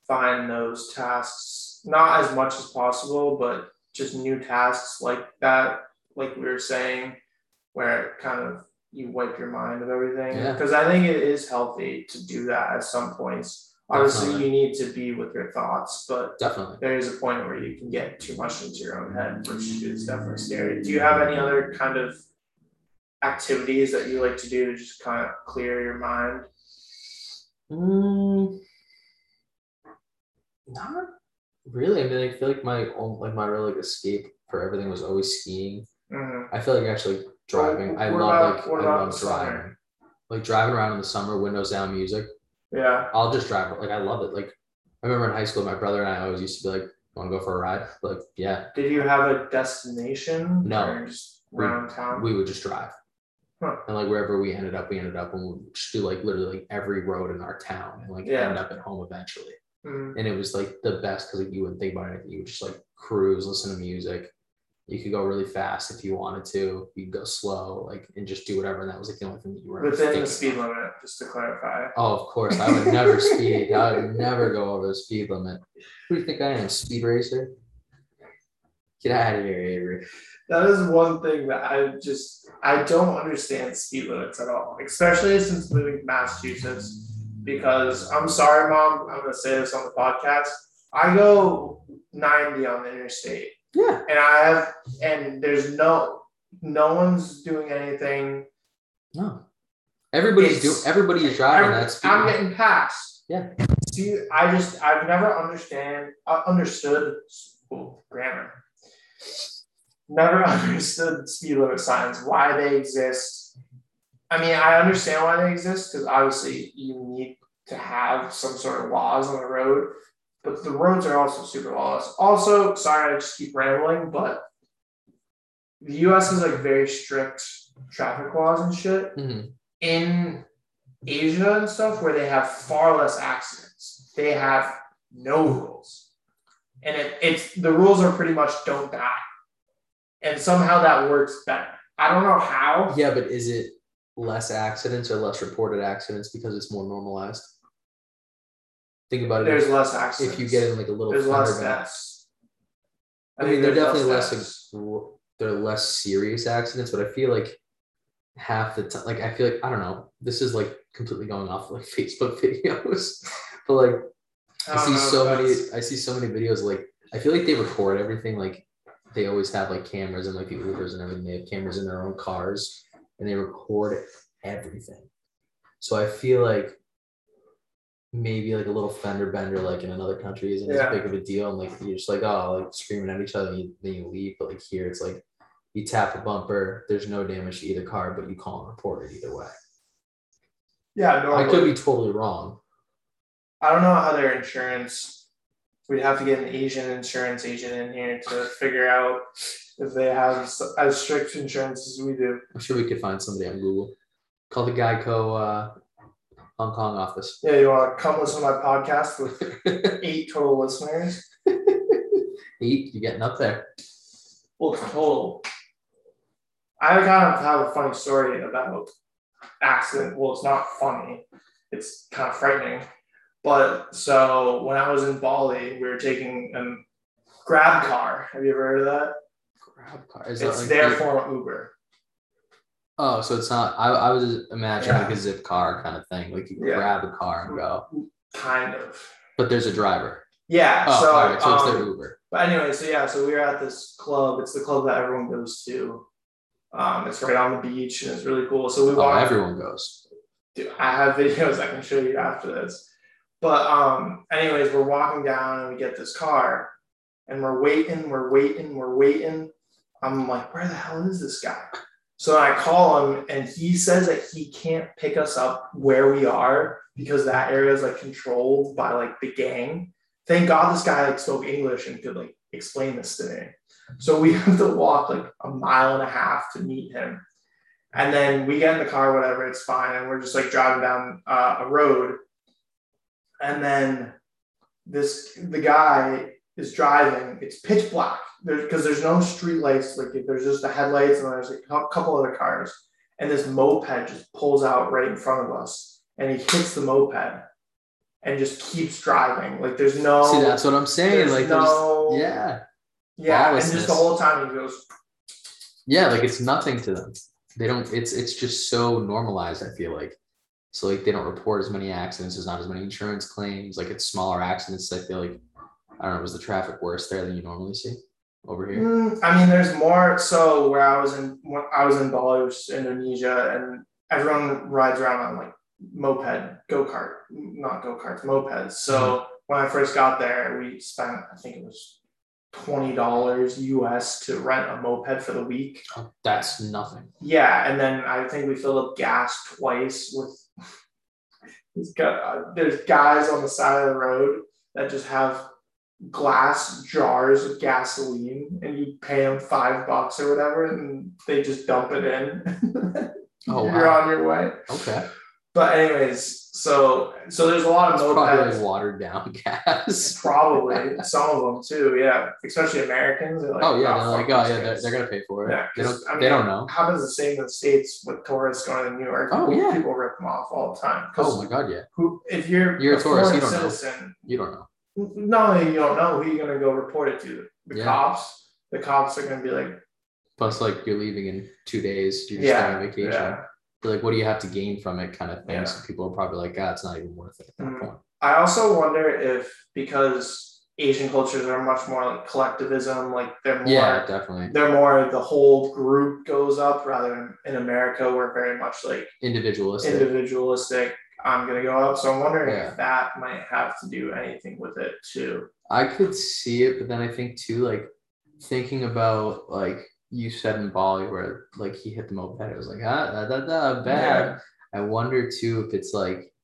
Find those tasks, not as much as possible, but just new tasks like that, like we were saying, where it kind of you wipe your mind of everything. Because yeah. I think it is healthy to do that at some points. Obviously, definitely. You need to be with your thoughts, but definitely there is a point where you can get too much into your own head, which is definitely scary. Do you have any other kind of activities that you like to do to just kind of clear your mind? Mm. Not really. I mean, I feel like my own, like my real like escape for everything was always skiing. Mm-hmm. I feel like actually driving. We're I love like I love driving, summer. Like driving around in the summer, windows down, music. Yeah, I'll just drive. Like I love it. Like I remember in high school, my brother and I always used to be like, "Want to go for a ride?" Like, yeah. Did you have a destination? No, or just around we, town. We would just drive, huh. and like wherever we ended up, we ended up, and we would just do like literally like every road in our town, and like yeah. end up at home eventually. Mm-hmm. And it was like the best because like you wouldn't think about it. You would just like cruise, listen to music. You could go really fast if you wanted to. You could go slow, like, and just do whatever. And that was like the only thing that you were within the speed about. Limit, just to clarify. Oh, of course, I would never speed. I would never go over the speed limit. Who do you think I am, speed racer? Get out of here, Avery. That is one thing that I just I don't understand speed limits at all, especially since moving to Massachusetts. Because I'm sorry, Mom, I'm going to say this on the podcast. I go ninety on the interstate. Yeah. And I have, and there's no, no one's doing anything. No. Everybody's doing, everybody is driving every, that speed. I'm getting passed. Yeah. See, I just, I've never understand, uh, understood school grammar. Never understood speed limit signs, why they exist. I mean, I understand why they exist because obviously you need to have some sort of laws on the road, but the roads are also super lawless. Also, sorry, I just keep rambling, but the U S is like very strict traffic laws and shit. Mm-hmm. In Asia and stuff where they have far less accidents, they have no rules. And it, it's the rules are pretty much don't die. And somehow that works better. I don't know how. Yeah, but is it less accidents or less reported accidents because it's more normalized? Think about it. There's if, less accidents. If you get in like a little there's less deaths. I, I mean, they're definitely less, less they're less serious accidents, but I feel like half the time, like I feel like, I don't know, this is like completely going off like Facebook videos, but like I, I see know, so that's... many, I see so many videos, like I feel like they record everything. Like they always have like cameras and like the Ubers and everything. They have cameras in their own cars. And they record everything. So I feel like maybe like a little fender bender like in another country isn't yeah. as big of a deal. And like you're just like, oh, like screaming at each other, and you, then you leave. But like here, it's like you tap a bumper, there's no damage to either car, but you call and report it either way. Yeah, no, I could be totally wrong. I don't know how their insurance, we'd have to get an Asian insurance agent in here to figure out if they have as strict insurance as we do. I'm sure we could find somebody on Google. Call the Geico uh, Hong Kong office. Yeah, you want to come listen to my podcast with eight total listeners? Eight? You're getting up there. Well, total. I kind of have a funny story about accident. Well, it's not funny. It's kind of frightening. But so when I was in Bali, we were taking a grab car. Have you ever heard of that? Grab car. Is it's like their form of Uber. Oh, so it's not. I, I was imagining yeah. like a zip car kind of thing. Like you yeah. grab a car and go. Kind of. But there's a driver. Yeah. Oh, so, all right. So um, it's their Uber. But anyway, so yeah, so we were at this club. It's the club that everyone goes to. Um, it's right on the beach and it's really cool. So we walked. Oh, everyone goes. Dude, I have videos I can show you after this. But um, anyways, we're walking down and we get this car and we're waiting, we're waiting, we're waiting. I'm like, where the hell is this guy? So I call him and he says that he can't pick us up where we are because that area is like controlled by like the gang. Thank God this guy like spoke English and could like explain this to me. So we have to walk like a mile and a half to meet him. And then we get in the car, whatever, it's fine. And we're just like driving down uh, a road. And then this, the guy is driving. It's pitch black because there's, there's no street lights. Like there's just the headlights and there's like a couple other cars. And this moped just pulls out right in front of us. And he hits the moped and just keeps driving. Like there's no. See, that's what I'm saying. There's like no. There's, yeah. Yeah. And just the whole time he goes. Yeah. Like it's nothing to them. They don't. It's it's just so normalized. I feel like. So, like, they don't report as many accidents. There's not as many insurance claims. Like, it's smaller accidents. I feel like, I don't know, was the traffic worse there than you normally see over here? Mm, I mean, there's more. So, where I was in, when I was in Bali, which is Indonesia, and everyone rides around on, like, moped, go-kart. Not go-karts, mopeds. So, mm-hmm. when I first got there, we spent, I think it was twenty dollars U S to rent a moped for the week. Oh, that's nothing. Yeah, and then I think we filled up gas twice with there's guys on the side of the road that just have glass jars of gasoline and you pay them five bucks or whatever and they just dump it in. Oh, you're wow. on your way. Okay. But anyways, so so there's a lot of mopeds. Probably like watered down gas. Probably. Some of them too, yeah. Especially Americans. Like, oh, yeah. Oh, they're like, oh, yeah, they're, they're going to pay for it. Yeah, they don't, I mean, they don't know. It happens the same in the States with tourists going to New York. Oh, yeah. People rip them off all the time. Oh, my God, yeah. Who, if you're, you're a, a tourist, you don't citizen, know. You don't know. Not only you don't know, who are you going to go report it to? The yeah. cops. The cops are going to be like. Plus, like, you're leaving in two days. You're just yeah, on vacation. Yeah. Like, what do you have to gain from it kind of thing? Yeah. So people are probably like, God, it's not even worth it at that mm. point. I also wonder if because Asian cultures are much more like collectivism, like they're more, yeah, definitely. They're more the whole group goes up rather than in America, we're very much like individualistic, individualistic. I'm going to go up. So I'm wondering yeah. if that might have to do anything with it too. I could see it. But then I think too, like thinking about like, you said in Bali where like he hit the moped, it was like ah da da da bad. Yeah. I wonder too if it's like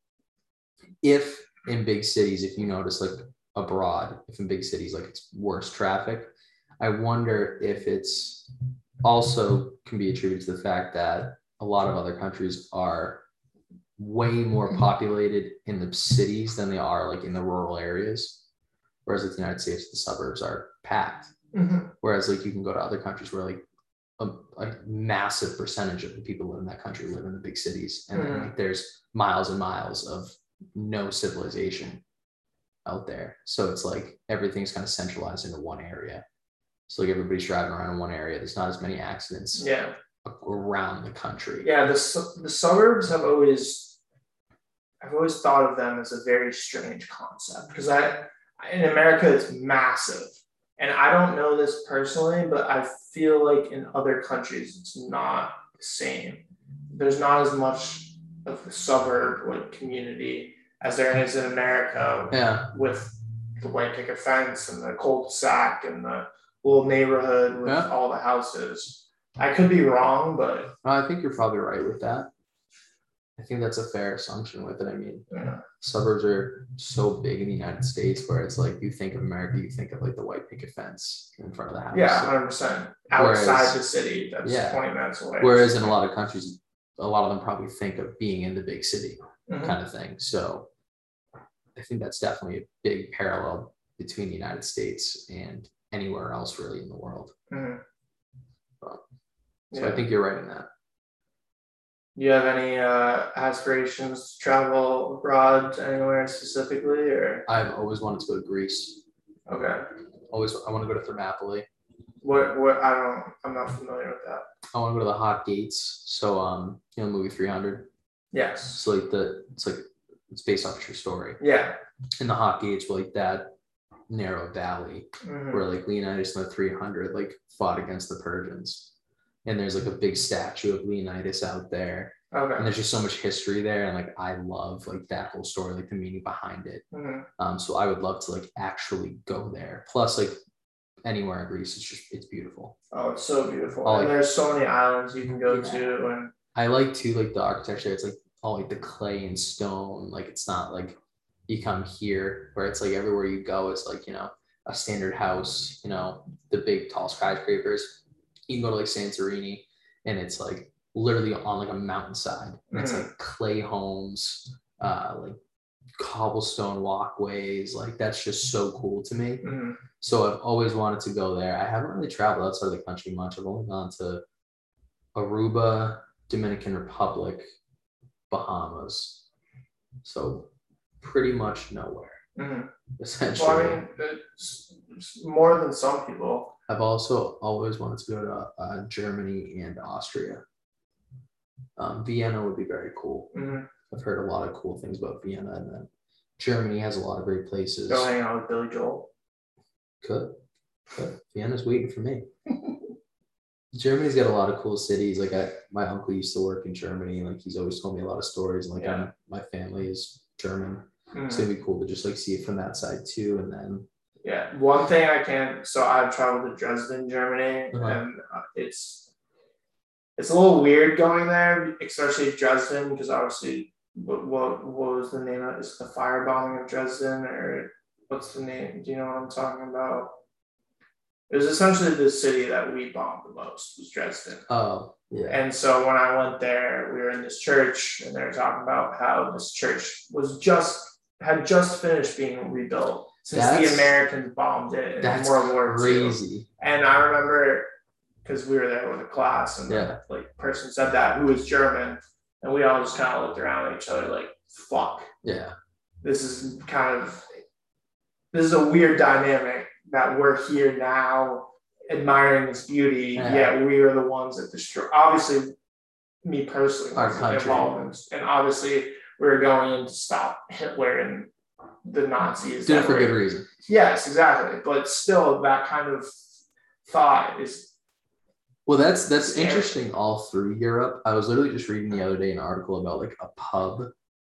if in big cities, if you notice like abroad, if in big cities like it's worse traffic, I wonder if it's also can be attributed to the fact that a lot of other countries are way more populated in the cities than they are like in the rural areas, whereas like the United States, the suburbs are packed. Mm-hmm. Whereas like you can go to other countries where like a, a massive percentage of the people live in that country live in the big cities and mm-hmm. then like there's miles and miles of no civilization out there, so it's like everything's kind of centralized into one area, so like everybody's driving around in one area, there's not as many accidents yeah around the country. Yeah, the su- the suburbs have always I've always thought of them as a very strange concept because I in America it's massive. And I don't know this personally, but I feel like in other countries, it's not the same. There's not as much of the suburb like community as there is in America yeah. with the white picket fence and the cul-de-sac and the little neighborhood with yeah. all the houses. I could be wrong, but. I think you're probably right with that. I think that's a fair assumption with it. I mean, yeah. suburbs are so big in the United States where it's like you think of America, you think of like the white picket fence in front of the house. Yeah, one hundred percent. Outside whereas, the city, that's yeah. twenty minutes away. Whereas in a lot of countries, a lot of them probably think of being in the big city mm-hmm. kind of thing. So I think that's definitely a big parallel between the United States and anywhere else really in the world. Mm-hmm. But, so yeah. I think you're right in that. you have any uh, aspirations to travel abroad anywhere specifically, or? I've always wanted to go to Greece. Okay. Always, I want to go to Thermopylae. What? What? I don't. I'm not familiar with that. I want to go to the Hot Gates. So, um, you know, movie three hundred. Yes. It's like the. It's like it's based off a true story. Yeah. And the Hot Gates were like that narrow valley mm-hmm. where like Leonidas and the three hundred like fought against the Persians. And there's like a big statue of Leonidas out there. Okay. And there's just so much history there. And like, I love like that whole story, like the meaning behind it. Mm-hmm. Um, so I would love to like actually go there. Plus like anywhere in Greece, it's just, it's beautiful. Oh, it's so beautiful. All, and like, there's so many islands you can go yeah. to. And I like to like the architecture. It's like all like the clay and stone. Like it's not like you come here where it's like everywhere you go, it's like, you know, a standard house, you know, the big tall skyscrapers. You can go to like Santorini and it's like literally on like a mountainside. And it's like clay homes, uh, like cobblestone walkways. Like that's just so cool to me. Mm-hmm. So I've always wanted to go there. I haven't really traveled outside of the country much. I've only gone to Aruba, Dominican Republic, Bahamas. So pretty much nowhere. Mm-hmm. Essentially. Well, I mean, it's, it's more than some people. I've also always wanted to go to uh, Germany and Austria. Um, Vienna would be very cool. Mm-hmm. I've heard a lot of cool things about Vienna, and then Germany has a lot of great places. Go hang out with Billy Joel. Could. Could. Vienna's waiting for me. Germany's got a lot of cool cities. Like I, my uncle used to work in Germany. Like he's always told me a lot of stories. And like yeah. I'm, my family is German, mm-hmm. so it'd be cool to just like see it from that side too, and then. Yeah, one thing I can, so I've traveled to Dresden, Germany, uh-huh. and it's it's a little weird going there, especially Dresden, because obviously, what what, what was the name of it? Is it the firebombing of Dresden, or what's the name? Do you know what I'm talking about? It was essentially the city that we bombed the most, was Dresden. Oh, yeah. And so when I went there, we were in this church, and they were talking about how this church was just, had just finished being rebuilt. Since that's, the Americans bombed it in that's World War crazy. Two. And I remember because we were there with a class and yeah. the, like person said that who was German, and we all just kind of looked around at each other like, fuck. Yeah. This is kind of this is a weird dynamic that we're here now admiring this beauty, yeah. yet we are the ones that destroy obviously me personally our country. And obviously we were going in to stop Hitler and the Nazis. Did it for good reason. Yes, exactly. But still, that kind of thought is. Well, that's that's scary. Interesting all through Europe. I was literally just reading the other day an article about like a pub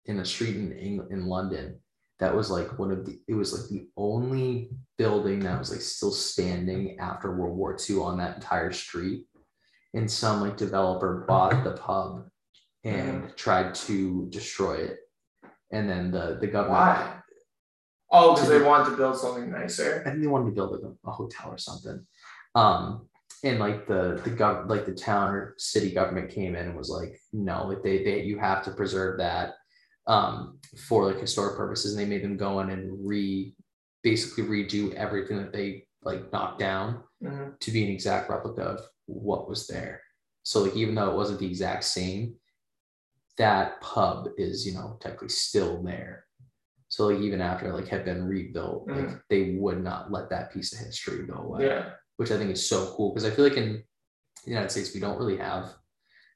in a street in England, in London that was like one of the, it was like the only building that was like still standing after World War Two on that entire street. And some like developer bought the pub and mm-hmm. tried to destroy it. And then the, the government. Why? Oh, because they wanted to build something nicer. I think they wanted to build like a, a hotel or something. Um, and like the the gov- like the town or city government came in and was like, no, like they they you have to preserve that um, for like historic purposes. And they made them go in and re basically redo everything that they like knocked down mm-hmm. to be an exact replica of what was there. So like even though it wasn't the exact same. That pub is, you know, technically still there. So like even after like had been rebuilt, mm-hmm. like they would not let that piece of history go away. Yeah. Which I think is so cool because I feel like in the United States we don't really have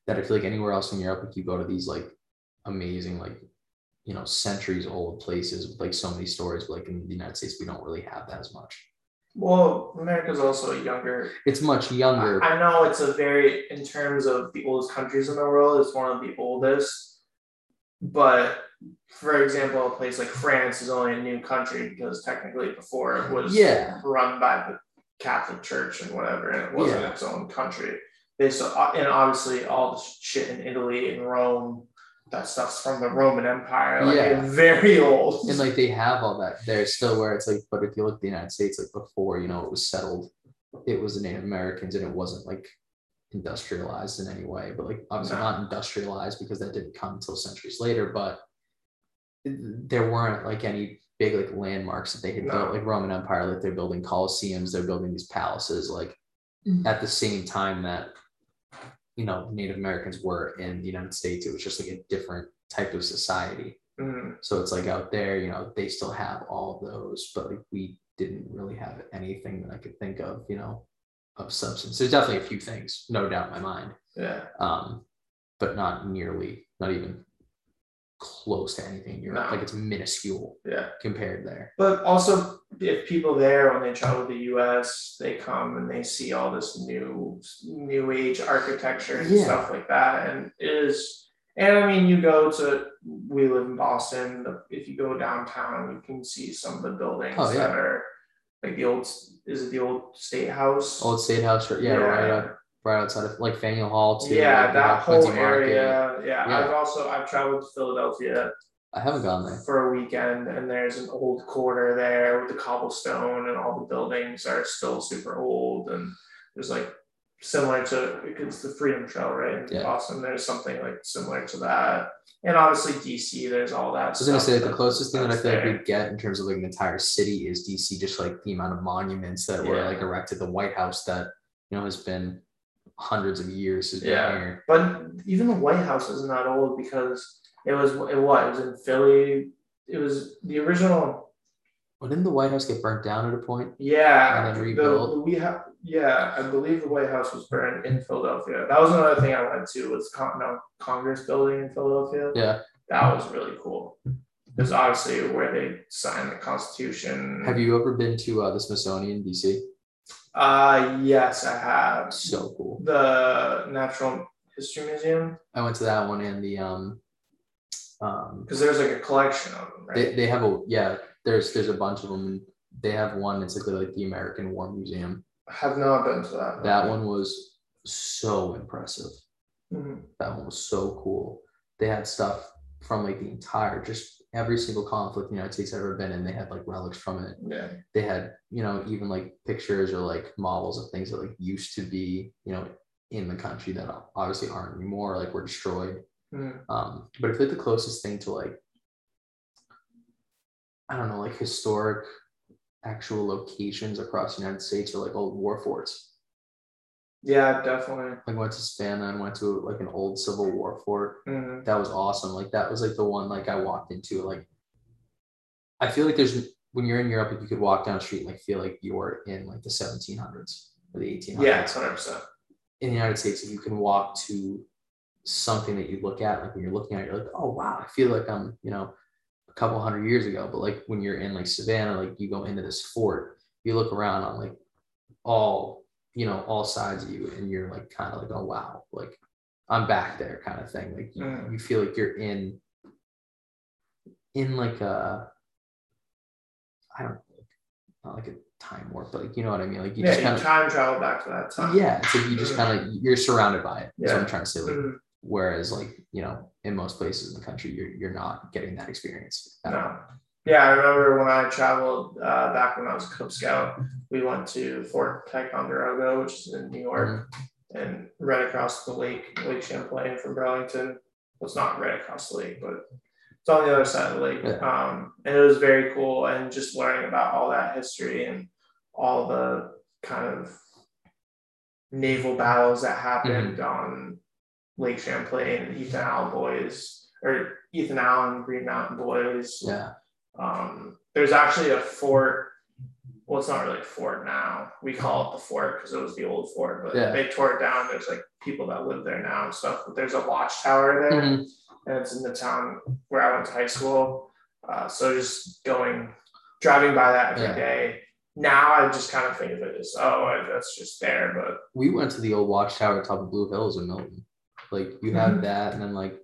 that. I feel like anywhere else in Europe, like you go to these like amazing, like, you know, centuries old places with like so many stories, but like in the United States we don't really have that as much. Well, America's also younger. It's much younger. I, I know it's a very, in terms of the oldest countries in the world, it's one of the oldest. But for example, a place like France is only a new country because technically before it was yeah. run by the Catholic Church and whatever, and it wasn't yeah. its own country. They saw, and obviously all the shit in Italy and Rome, that stuff's from the Roman Empire, like yeah. very old. And like they have all that there still where it's like, but if you look at the United States, like before, you know, it was settled, it was the Native Americans and it wasn't like industrialized in any way, but like obviously no. not industrialized because that didn't come until centuries later, but there weren't like any big like landmarks that they had no. built, like Roman Empire, like they're building Colosseums, they're building these palaces, like mm-hmm. at the same time that, you know, Native Americans were in the United States. It was just like a different type of society. Mm-hmm. So it's like out there, you know, they still have all of those, but like we didn't really have anything that I could think of, you know, of substance. There's definitely a few things, no doubt in my mind. Yeah. Um, but not nearly, not even close to anything in Europe. No. Like it's minuscule. Yeah. Compared there. But also, if people there, when they travel to the U S, they come and they see all this new, new age architecture and yeah. stuff like that, and it is. And I mean, you go to, we live in Boston. If you go downtown, you can see some of the buildings oh, yeah. that are like the old, is it the old State House? Old State House, yeah, yeah. right up, right outside of like Faneuil Hall too. Yeah, like, that whole area. Yeah. yeah, I've also, I've traveled to Philadelphia. I haven't gone there. For a weekend, and there's an old quarter there with the cobblestone, and all the buildings are still super old. And there's like, similar to, it's the Freedom Trail, right? In yeah. Boston, there's something like similar to that. And obviously D C, there's all that. I was going to say that the closest thing that I feel like we get in terms of like an entire city is D C, just like the amount of monuments that yeah. were like erected. The White House that, you know, has been hundreds of years. Has been yeah. here. But even the White House isn't that old, because it was, it what? It was in Philly. It was the original. Well, didn't the White House get burnt down at a point? Yeah. And then rebuilt? The, we have, yeah, I believe the White House was burned in Philadelphia. That was another thing I went to, was Con- no, Congress building in Philadelphia. Yeah. That was really cool. It's obviously where they signed the Constitution. Have you ever been to uh, the Smithsonian, D C? Uh, yes, I have. So cool. The Natural History Museum. I went to that one, and the... um, um, because there's like a collection of them, right? They, they have a... Yeah. There's there's a bunch of them. They have one that's like the American War Museum. I have not been to that. No. That one was so impressive. Mm-hmm. That one was so cool. They had stuff from like the entire, just every single conflict the United States had ever been in. They had like relics from it. Yeah. They had, you know, even like pictures or like models of things that like used to be, you know, in the country that obviously aren't anymore, like were destroyed. Mm. Um, but I feel like the closest thing to like, I don't know, like historic actual locations across the United States, or like old war forts. Yeah, definitely. Like went to Savannah and went to like an old Civil War fort. Mm-hmm. That was awesome. Like that was like the one like I walked into. Like I feel like there's, when you're in Europe, if you could walk down the street and like feel like you're in like the seventeen hundreds or the eighteen hundreds. Yeah, one hundred percent. In the United States, if you can walk to something that you look at, like when you're looking at it, you're like, oh wow, I feel like I'm, you know, a couple hundred years ago. But like when you're in like Savannah, like you go into this fort, you look around on like all, you know, all sides of you, and you're like kind of like, oh wow, like I'm back there kind of thing. Like you, mm. you feel like you're in in like a, I don't know, like, not like a time warp, but like, you know what I mean? Like you yeah, just kind of time travel back to that time. Yeah, it's like you just kind of, you're surrounded by it. Yeah. That's what I'm trying to say. Like, mm. whereas like, you know, in most places in the country, you're you're not getting that experience. No. Yeah, I remember when I traveled uh, back when I was a Cub Scout, we went to Fort Ticonderoga, which is in New York, mm-hmm. and right across the lake, Lake Champlain from Burlington. Well, it's not right across the lake, but it's on the other side of the lake. Yeah. Um, and it was very cool, and just learning about all that history and all the kind of naval battles that happened mm-hmm. on Lake Champlain, Ethan Allen boys, or Ethan Allen, Green Mountain boys. Yeah. Um, there's actually a fort. Well, it's not really a fort now. We call it the fort because it was the old fort, but yeah. they tore it down. There's like people that live there now and stuff. But there's a watchtower there, mm-hmm. and it's in the town where I went to high school. Uh, so just going, driving by that every yeah. day. Now I just kind of think of it as, oh, that's just there. But we went to the old watchtower top of Blue Hills in Milton. Like you had mm-hmm. that, and then like,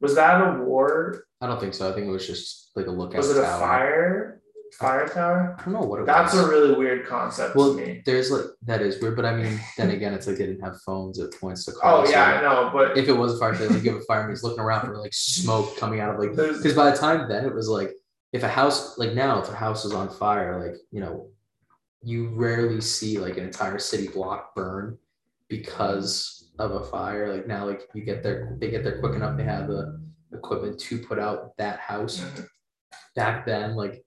was that a war? I don't think so. I think it was just like a lookout. Was it tower. a fire? Fire tower? I don't know what it That's was. That's a really weird concept well, to me. There's like, that is weird, but I mean, then again, it's like they didn't have phones at points to call. Oh so yeah, like, I know. But if it was a fire, they'd give a fireman who's looking around for like smoke coming out of like, because by the time then it was like, if a house, like now, if a house is on fire, like, you know, you rarely see like an entire city block burn because of a fire. Like now, like you get there, they get there quick enough, they have the equipment to put out that house. Mm-hmm. Back then, like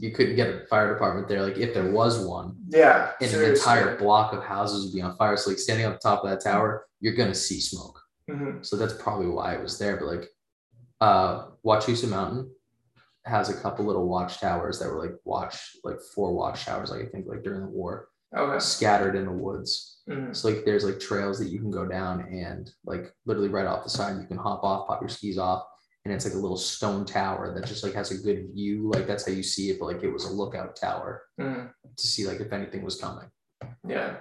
you couldn't get a fire department there, like if there was one. Yeah. And seriously. An entire block of houses would be on fire. So like standing on the top of that tower, you're gonna see smoke. Mm-hmm. So that's probably why it was there. But like uh Wachusett Mountain has a couple little watchtowers that were like watch, like four watchtowers, like I think like during the war. Okay. Scattered in the woods. Mm-hmm. So like there's like trails that you can go down and like literally right off the side, you can hop off, pop your skis off. And it's like a little stone tower that just like has a good view. Like that's how you see it. But like it was a lookout tower mm. to see like if anything was coming. Yeah.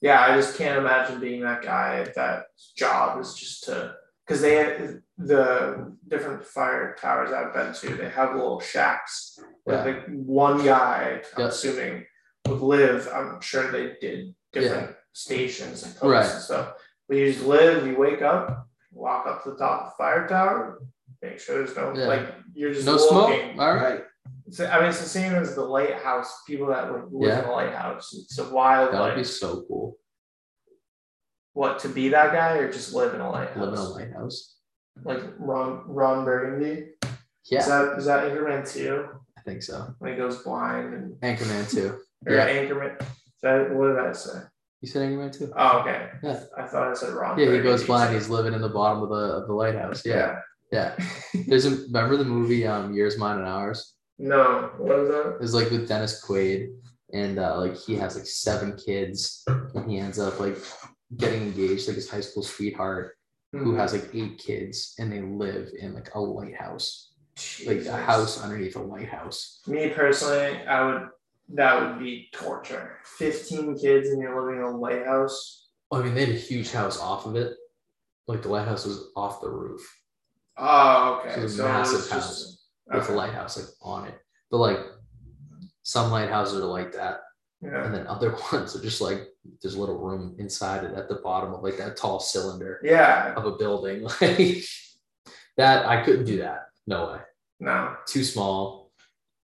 Yeah. I just can't imagine being that guy. That job is just to, because they have the different fire towers I've been to, they have little shacks. Yeah. Like one guy, I'm yep. assuming, would live. I'm sure they did different yeah. stations and posts right. and stuff. But you just live, you wake up, walk up to the top of the fire tower. Make sure there's no yeah. like you're just no looking. Smoke. All right. So, I mean, it's the same as the lighthouse. People that live yeah. in the lighthouse. It's a wild. That would like, be so cool. What, to be that guy or just live in a lighthouse? Live in a lighthouse. Like Ron Ron Burgundy. Yeah. Is that is that Anchorman two? I think so. When he goes blind and Anchorman two. Or yeah. Anchorman. That, what did I say? You said Anchorman two. Oh, okay. Yeah. I thought I said Ron. Yeah, Burgundy. He goes blind. He's living in the bottom of the of the lighthouse. Yeah. yeah. Yeah, there's a remember the movie um Yours, Mine, and Ours? No, what is that? It's like with Dennis Quaid, and uh, like he has like seven kids, and he ends up like getting engaged, like his high school sweetheart, mm-hmm. who has like eight kids, and they live in like a lighthouse, Jesus. Like a house underneath a lighthouse. Me personally, I would that would be torture. Fifteen kids, and you're living in a lighthouse. I mean, they had a huge house off of it. Like the lighthouse was off the roof. Oh, okay. So it was a so massive just, house okay. with a lighthouse like on it. But like some lighthouses are like that. Yeah. And then other ones are just like there's a little room inside it at the bottom of like that tall cylinder yeah. of a building. Like that I couldn't do that. No way. No. Too small.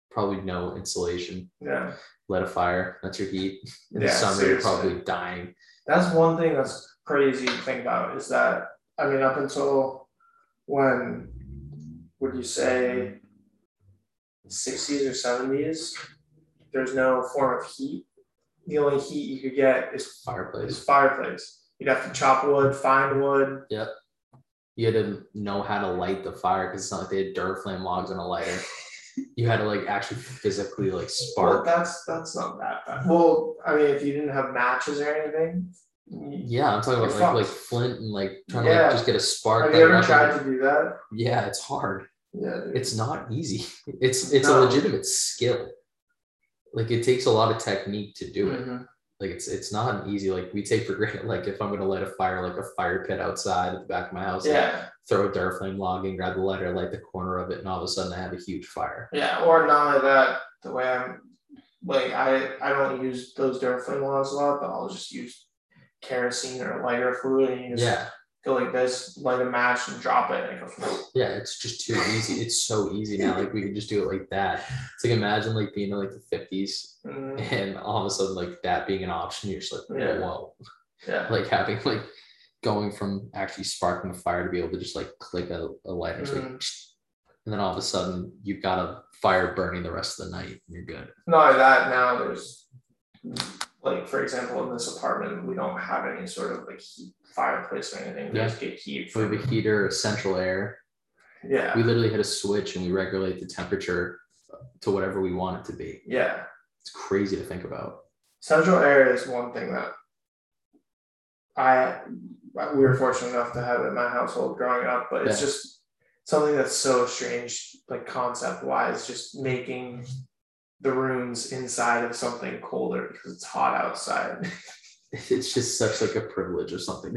Probably no insulation. Yeah. Let a fire. That's your heat. In yeah, the summer, seriously. You're probably dying. That's one thing that's crazy to think about is that I mean up until when would you say sixties or seventies? There's no form of heat. The only heat you could get is fireplace. Is fireplace. You'd have to chop wood, find wood. Yep. You had to know how to light the fire because it's not like they had dirt flame logs on a lighter. You had to like actually physically like spark. Well, that's that's not that bad. Well, I mean, if you didn't have matches or anything. Yeah, I'm talking about like, like flint and like trying yeah. to like just get a spark. Have you ever tried like, to do that? Yeah, it's hard. Yeah, dude. It's not easy. It's it's no. a legitimate skill. Like it takes a lot of technique to do it. Mm-hmm. Like it's it's not an easy. Like we take for granted. Like if I'm gonna light a fire, like a fire pit outside at the back of my house. Yeah. Like, throw a dirt flame log in, grab the lighter, light the corner of it, and all of a sudden I have a huge fire. Yeah, or not only that, the way I'm like I I don't use those dirt flame logs a lot, but I'll just use kerosene or lighter fluid and you just yeah. go like this, light a match and drop it and go. Yeah, it's just too easy. It's so easy now. Like we can just do it like that. It's like imagine like being in like the fifties mm-hmm. and all of a sudden like that being an option, you're just like, yeah. whoa. Yeah. Like having like going from actually sparking a fire to be able to just like click a, a lighter mm-hmm. like, and then all of a sudden you've got a fire burning the rest of the night and you're good. Not like that now there's like, for example, in this apartment, we don't have any sort of like heat fireplace or anything. We yeah. just get heat. From... We have a heater, central air. Yeah. We literally hit a switch and we regulate the temperature to whatever we want it to be. Yeah. It's crazy to think about. Central air is one thing that I, we were fortunate enough to have in my household growing up, but it's yeah. just something that's so strange, like concept wise, just making the rooms inside of something colder because it's hot outside. It's just such like a privilege or something.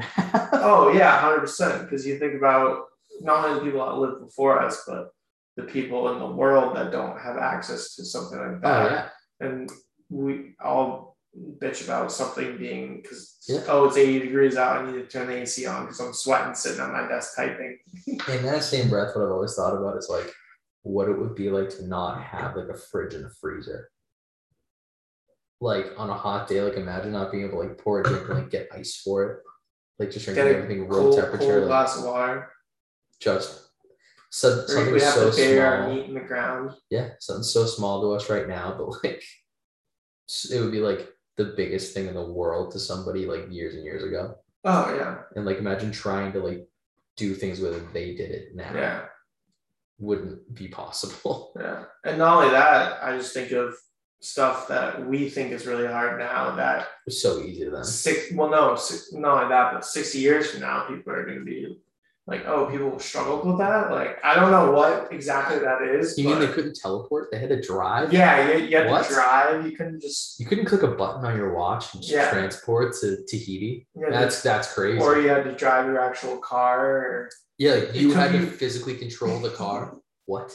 Oh yeah, one hundred percent. Because you think about not only the people that lived before us, but the people in the world that don't have access to something like that. Oh, yeah. And we all bitch about something being because yeah. oh, it's eighty degrees out. I need to turn the A C on because I'm sweating sitting at my desk typing. In that same breath, what I've always thought about is like, what it would be like to not have like a fridge and a freezer. Like on a hot day, like imagine not being able to like pour a drink and like get ice for it. Like just drinking everything room temperature. Cold like, glass of water. Just So, something we have so to bury small. Our meat in the ground. Yeah, something so small to us right now, but like it would be like the biggest thing in the world to somebody like years and years ago. Oh yeah. And like imagine trying to like do things with it. They did it now. Yeah. Wouldn't be possible. Yeah. And not only that, I just think of stuff that we think is really hard now that it's so easy to them. Six well no, six, not like that, but sixty years from now people are gonna be like, oh, people struggled with that. Like, I don't know what exactly that is. You mean they couldn't teleport? They had to drive? Yeah, you, you had what? to drive. You couldn't just... You couldn't click a button on your watch and just yeah. transport to Tahiti? Yeah, that's that's crazy. Or you had to drive your actual car. Or... Yeah, like you had to physically control the car. What?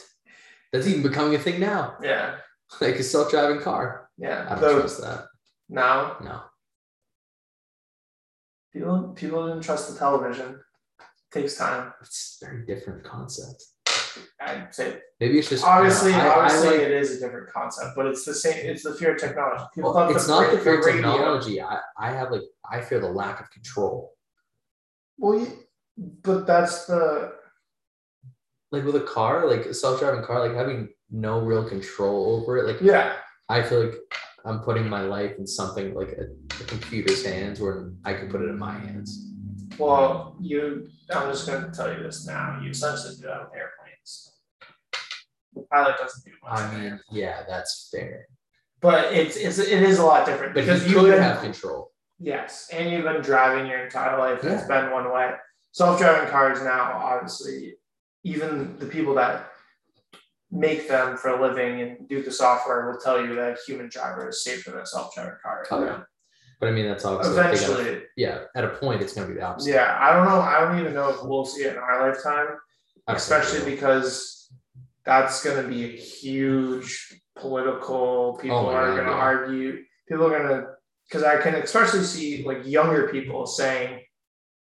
That's even becoming a thing now. Yeah. Like a self-driving car. Yeah. I don't so, trust that. No? No. People, people didn't trust the television. Takes time. It's a very different concept. I'd say maybe it's just obviously, you know, I, obviously I like, it is a different concept, but it's the same. It's the fear of technology. People well, thought it's the not the fear of technology. I, I have like I fear the lack of control. Well, you, but that's the like with a car, like a self-driving car, like having no real control over it. Like yeah, I feel like I'm putting my life in something like a, a computer's hands, where I could put it in my hands. Well, you, I'm just going to tell you this now. You essentially do that with airplanes. The pilot doesn't do much. I mean, yeah, that's fair. But it's, it's, it is a lot different. But because you could been, have control. Yes. And you've been driving your entire life. Yeah. It's been one way. Self-driving cars now, obviously, even the people that make them for a living and do the software will tell you that a human driver is safer than a self-driving car. Oh, yeah. But I mean, that's obviously eventually. Gotta, yeah, at a point, it's going to be the opposite. Yeah, I don't know. I don't even know if we'll see it in our lifetime, Absolutely. especially because that's going to be a huge political. People oh are going to yeah. argue. People are going to because I can especially see like younger people saying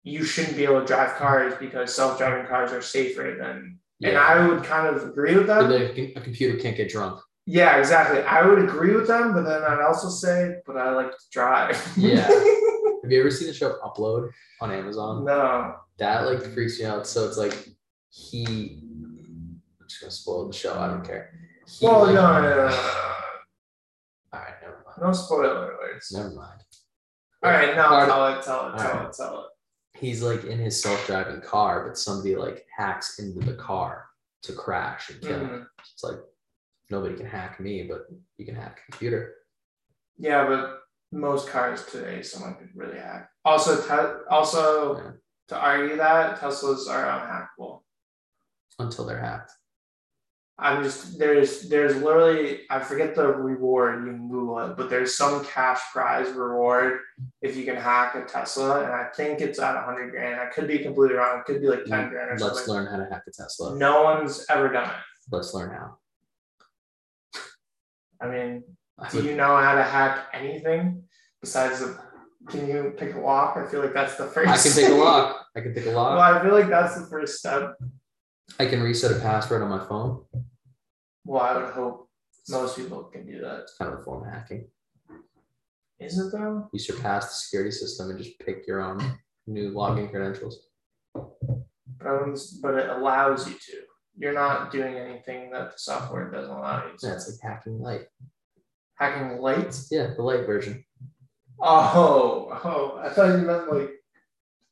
you shouldn't be able to drive cars because self-driving cars are safer than. Yeah. And I would kind of agree with them. A computer can't get drunk. Yeah, exactly. I would agree with them, but then I'd also say, but I like to drive. Yeah. Have you ever seen the show Upload on Amazon? No. That like freaks me out. So it's like he, I'm just gonna spoil the show. I don't care. He, well, like, no, no, no, no. All right, never mind. No spoiler alerts. Never mind. All right, now tell it, tell it, tell right. it, tell it. He's like in his self-driving car, but somebody like hacks into the car to crash and kill mm-hmm. him. It's like. Nobody can hack me, but you can hack a computer. Yeah, but most cars today, someone could really hack. Also, te- also yeah. to argue that, Teslas are unhackable. Until they're hacked. I'm just, there's there's literally, I forget the reward, you can Google it, but there's some cash prize reward if you can hack a Tesla, and I think it's at one hundred grand. I could be completely wrong. It could be like ten grand or Let's something. Let's learn how to hack a Tesla. No one's ever done it. Let's learn how. I mean, do you know how to hack anything besides the, can you pick a lock? I feel like that's the first. I can pick a lock. I can pick a lock. Well, I feel like that's the first step. I can reset a password on my phone. Well, I would hope most people can do that. It's kind of a form of hacking. Is it though? You surpass the security system and just pick your own new login credentials. But it allows you to. You're not doing anything that the software doesn't allow you to. Yeah, it's like hacking light. Hacking light? Yeah, the light version. Oh, oh, I thought you meant like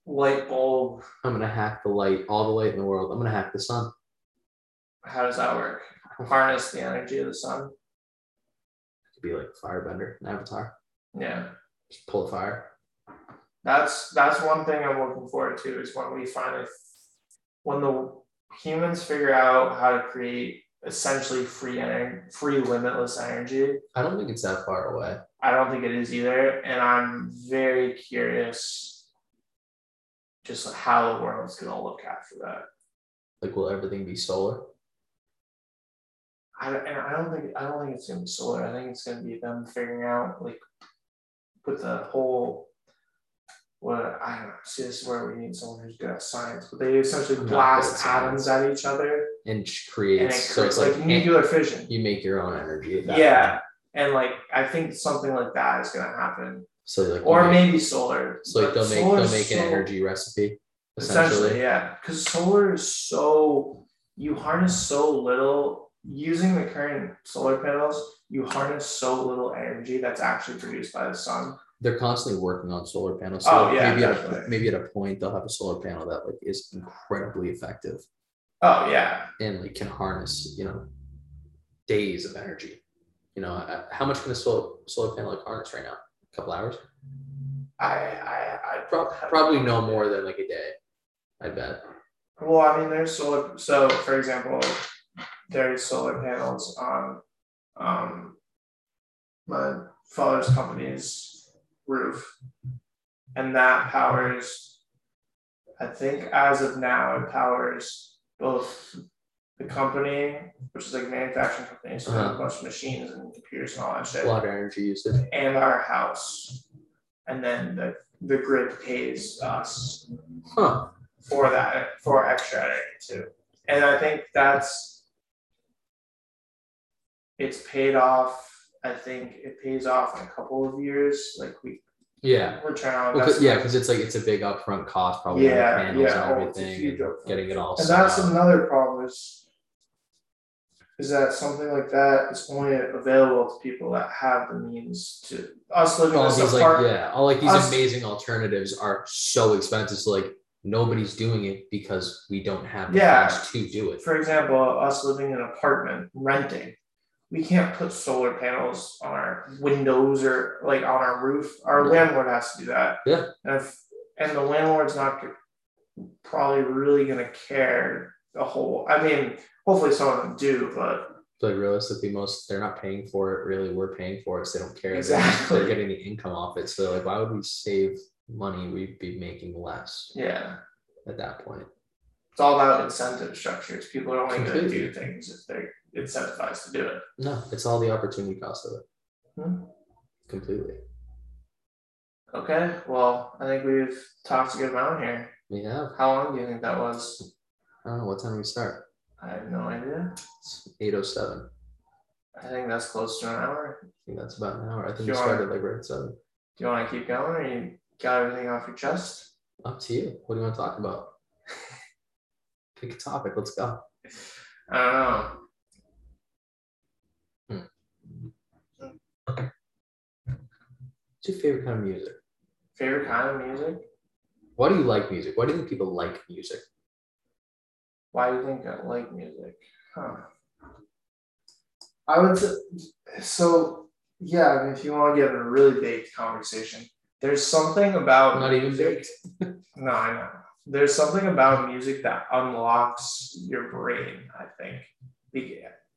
light bulb. I'm going to hack the light, all the light in the world. I'm going to hack the sun. How does that work? Harness the energy of the sun. It could be like a firebender, an avatar. Yeah. Just pull a fire. That's, that's one thing I'm looking forward to is when we finally, when the... humans figure out how to create essentially free energy, free limitless energy. I don't think it's that far away. I don't think it is either. And I'm very curious just how the world's going to look after that. Like, will everything be solar? I don't, and I don't think, I don't think it's going to be solar. I think it's going to be them figuring out, like, with the whole... Well, I don't know. See, this is where we need someone who's good at science, but they essentially Not blast atoms at each other and create. It so it's like, like nuclear fission. You make your own energy. At that yeah, point. And like I think something like that is going to happen. So like, or maybe make, solar. So like they'll make they'll make an so, energy recipe. Essentially, essentially yeah, because solar is so you harness so little, using the current solar panels, you harness so little energy that's actually produced by the sun. They're constantly working on solar panels. So oh, yeah, maybe, at, maybe at a point they'll have a solar panel that like is incredibly effective. Oh, yeah. And like can harness, you know, days of energy. You know, how much can a solar, solar panel like harness right now? A couple hours? I I, I Pro- probably no more than like a day, I bet. Well, I mean, there's solar. So, for example, there's solar panels on um, my father's company's roof, and that powers, I think, as of now, it powers both the company, which is like a manufacturing company, so uh-huh. a bunch of machines and computers and all that shit. A lot of energy usage. And our house, and then the the grid pays us. Huh. For that, for extra energy too. And I think that's, it's paid off. I think it pays off in a couple of years. Like we, yeah, we're trying to, well, cause, yeah, because it's like, it's a big upfront cost probably. Yeah, panels yeah, and everything, and getting it all. And that's out. Another problem is, is that something like that is only available to people that have the means to. Us living all in this apartment. Like, yeah, all like these us, amazing alternatives are so expensive. So like, nobody's doing it because we don't have the yeah. funds to do it. For example, us living in an apartment, renting, we can't put solar panels on our windows or like on our roof. Our no. landlord has to do that. Yeah. And, if, and the landlord's not probably really going to care the whole, I mean, hopefully some of them do, but. Like realistically, most, they're not paying for it. Really, we're paying for it. So they don't care. Exactly. They're, they're getting the income off it. So like, why would we save money? We'd be making less. Yeah. At that point, it's all about incentive structures. People are only going to do things if they're incentivized to do it. No, it's all the opportunity cost of it. Hmm. Completely. Okay. Well, I think we've talked a good amount here. We have. How long do you think that was? I don't know. What time do we start? I have no idea. It's eight oh seven. I think that's close to an hour. I think that's about an hour. I think we started like right at seven. Do you want to keep going, or you got everything off your chest? Up to you. What do you want to talk about? Pick a topic. Let's go. I don't know. Hmm. What's your favorite kind of music? Favorite kind of music? Why do you like music? Why do you think people like music? Why do you think I like music? Huh. I would say, so, yeah, I mean, if you want to get a really big conversation, there's something about... Not even big. No, I know. There's something about music that unlocks your brain, I think.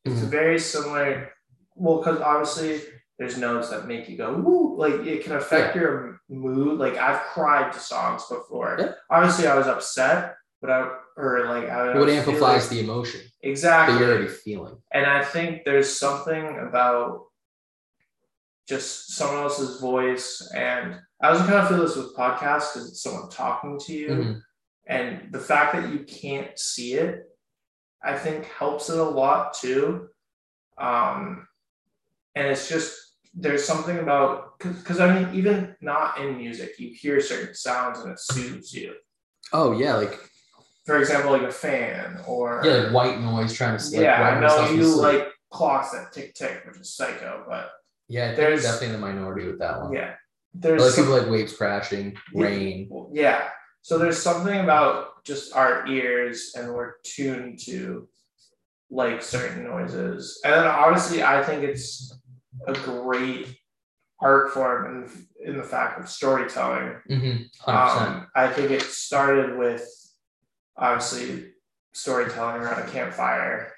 It's very similar... Well, because obviously there's notes that make you go, woo! Like, it can affect yeah. your mood. Like, I've cried to songs before. Yeah. Obviously, I was upset, but I... Or like I what amplifies feeling. The emotion exactly that you're already feeling. And I think there's something about just someone else's voice. And I was kind of feel this with podcasts because it's someone talking to you, mm-hmm. and the fact that you can't see it, I think helps it a lot too. Um, and it's just there's something about because I mean even not in music, you hear certain sounds and it soothes you. Oh yeah, like. For example, like a fan or... Yeah, like white noise trying to sleep. Yeah, I know you like clocks that tick-tick, which is psycho, but... Yeah, there's definitely the minority with that one. Yeah. There's like people like waves crashing, yeah, rain. Yeah. So there's something about just our ears and we're tuned to like certain noises. And then obviously I think it's a great art form in, in the fact of storytelling. Mm-hmm, one hundred percent. Um, I think it started with obviously storytelling around a campfire,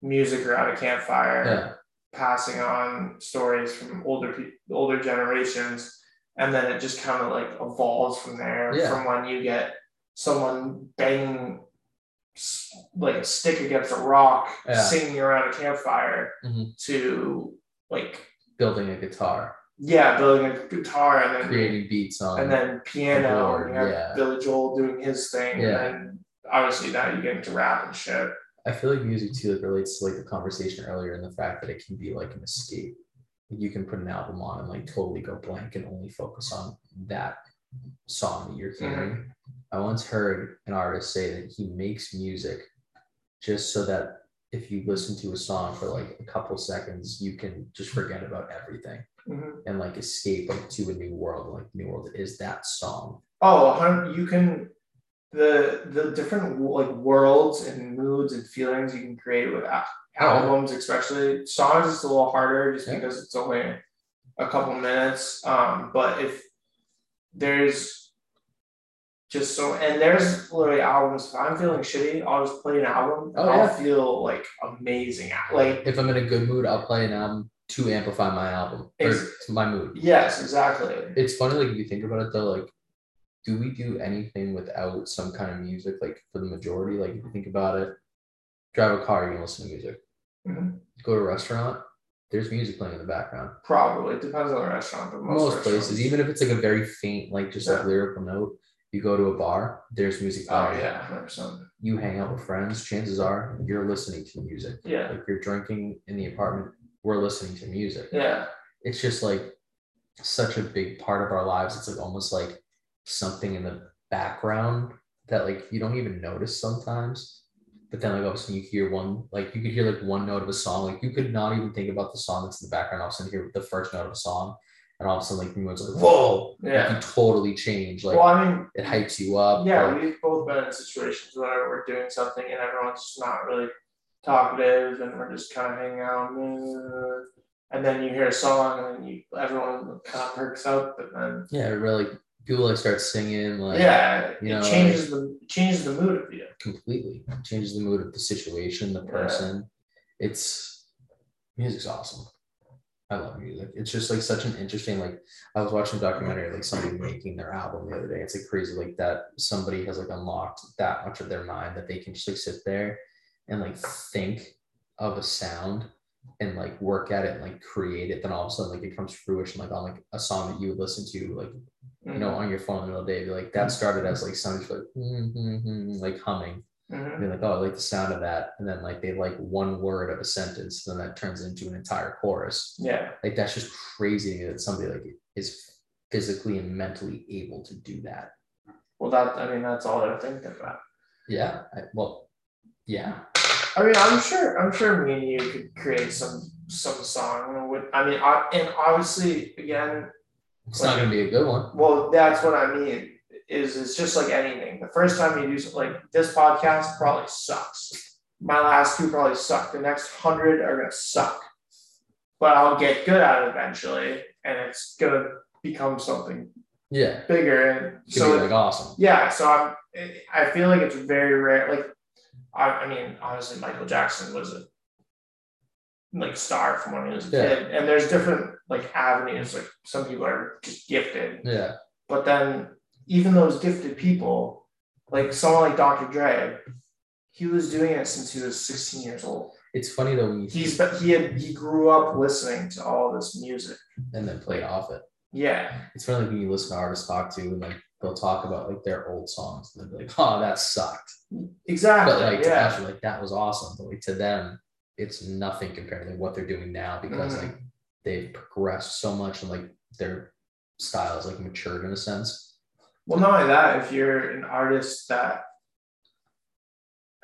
music around a campfire, yeah. passing on stories from older older generations, and then it just kind of like evolves from there, yeah. from when you get someone banging like a stick against a rock, yeah. singing around a campfire, mm-hmm. to like building a guitar. Yeah, building a guitar and then creating beats on, and then piano, board, and you have yeah. Billy Joel doing his thing, yeah. and then obviously now you get into rap and shit. I feel like music too like relates to like the conversation earlier and the fact that it can be like an escape. You can put an album on and like totally go blank and only focus on that song that you're hearing. Mm-hmm. I once heard an artist say that he makes music just so that if you listen to a song for like a couple seconds, you can just forget about everything mm-hmm. and like escape like to a new world. Like New World is that song. Oh, you can, the the different like worlds and moods and feelings you can create with albums, especially songs, it's a little harder just yeah. because it's only a couple minutes. Um, but if there's just so, and there's literally albums. If I'm feeling shitty, I'll just play an album. Oh, I'll yeah. feel like amazing. Like if I'm in a good mood, I'll play an album to amplify my album or my mood. Yes, exactly. It's funny, like if you think about it though, like. Do we do anything without some kind of music, like for the majority? Like, if you think about it, drive a car, you can listen to music. Mm-hmm. Go to a restaurant, there's music playing in the background. Probably. It depends on the restaurant, but most, most places, even if it's like a very faint, like just yeah. like lyrical note, you go to a bar, there's music playing. Oh, yeah, one hundred percent. You hang out with friends, chances are you're listening to music. Yeah. Like, you're drinking in the apartment, we're listening to music. Yeah. It's just like such a big part of our lives. It's like almost like something in the background that like you don't even notice sometimes, but then like all of a sudden you hear one, like you could hear like one note of a song, like you could not even think about the song that's in the background, all of a sudden hear the first note of a song and all of a sudden like everyone's like whoa, yeah, like, you totally change, like well, I mean, it hypes you up. Yeah, like, we've both been in situations where we're doing something and everyone's just not really talkative and we're just kind of hanging out and then you hear a song and you everyone kind of perks up and then yeah it really people like start singing, like yeah, you know, it changes like, the changes the mood of you completely. It changes the mood of the situation, the person. Yeah. It's music's awesome. I love music. It's just like such an interesting. Like I was watching a documentary, like somebody making their album the other day. It's like crazy, like that somebody has like unlocked that much of their mind that they can just like sit there and like think of a sound and like work at it and like create it. Then all of a sudden, like it comes to fruition, like on like a song that you would listen to, like. You know, on your phone in the middle of the day, be like that started as like sound just like mm, mm, mm, like humming. Mm-hmm. You're like, oh, I like the sound of that, and then like they like one word of a sentence, and then that turns into an entire chorus. Yeah, like that's just crazy that somebody like is physically and mentally able to do that. Well, that I mean, that's all I think about. Yeah. I, well, yeah. I mean, I'm sure. I'm sure me and you could create some some song. With, I mean, I, and obviously, again. It's like, not going to be a good one. Well, that's what I mean, is it's just like anything. The first time you do something, like this podcast probably sucks. My last two probably suck. The next hundred are going to suck. But I'll get good at it eventually, and it's going to become something yeah. bigger. And so be like awesome. Yeah, so I'm, I feel like it's very rare. Like, I, I mean, honestly, Michael Jackson was a like star from when he was a yeah. kid. And there's different like avenues, like some people are just gifted. Yeah. But then even those gifted people, like someone like Doctor Dre, he was doing it since he was sixteen years old. It's funny though when you he's but he had he grew up listening to all this music. And then played off it. Yeah. It's funny like when you listen to artists talk to and like they'll talk about like their old songs and they'll be like, oh that sucked. Exactly. But like yeah. to actually like that was awesome. But like to them it's nothing compared to what they're doing now because mm-hmm. like they've progressed so much and like their style is like matured in a sense. Well, not only that, if you're an artist that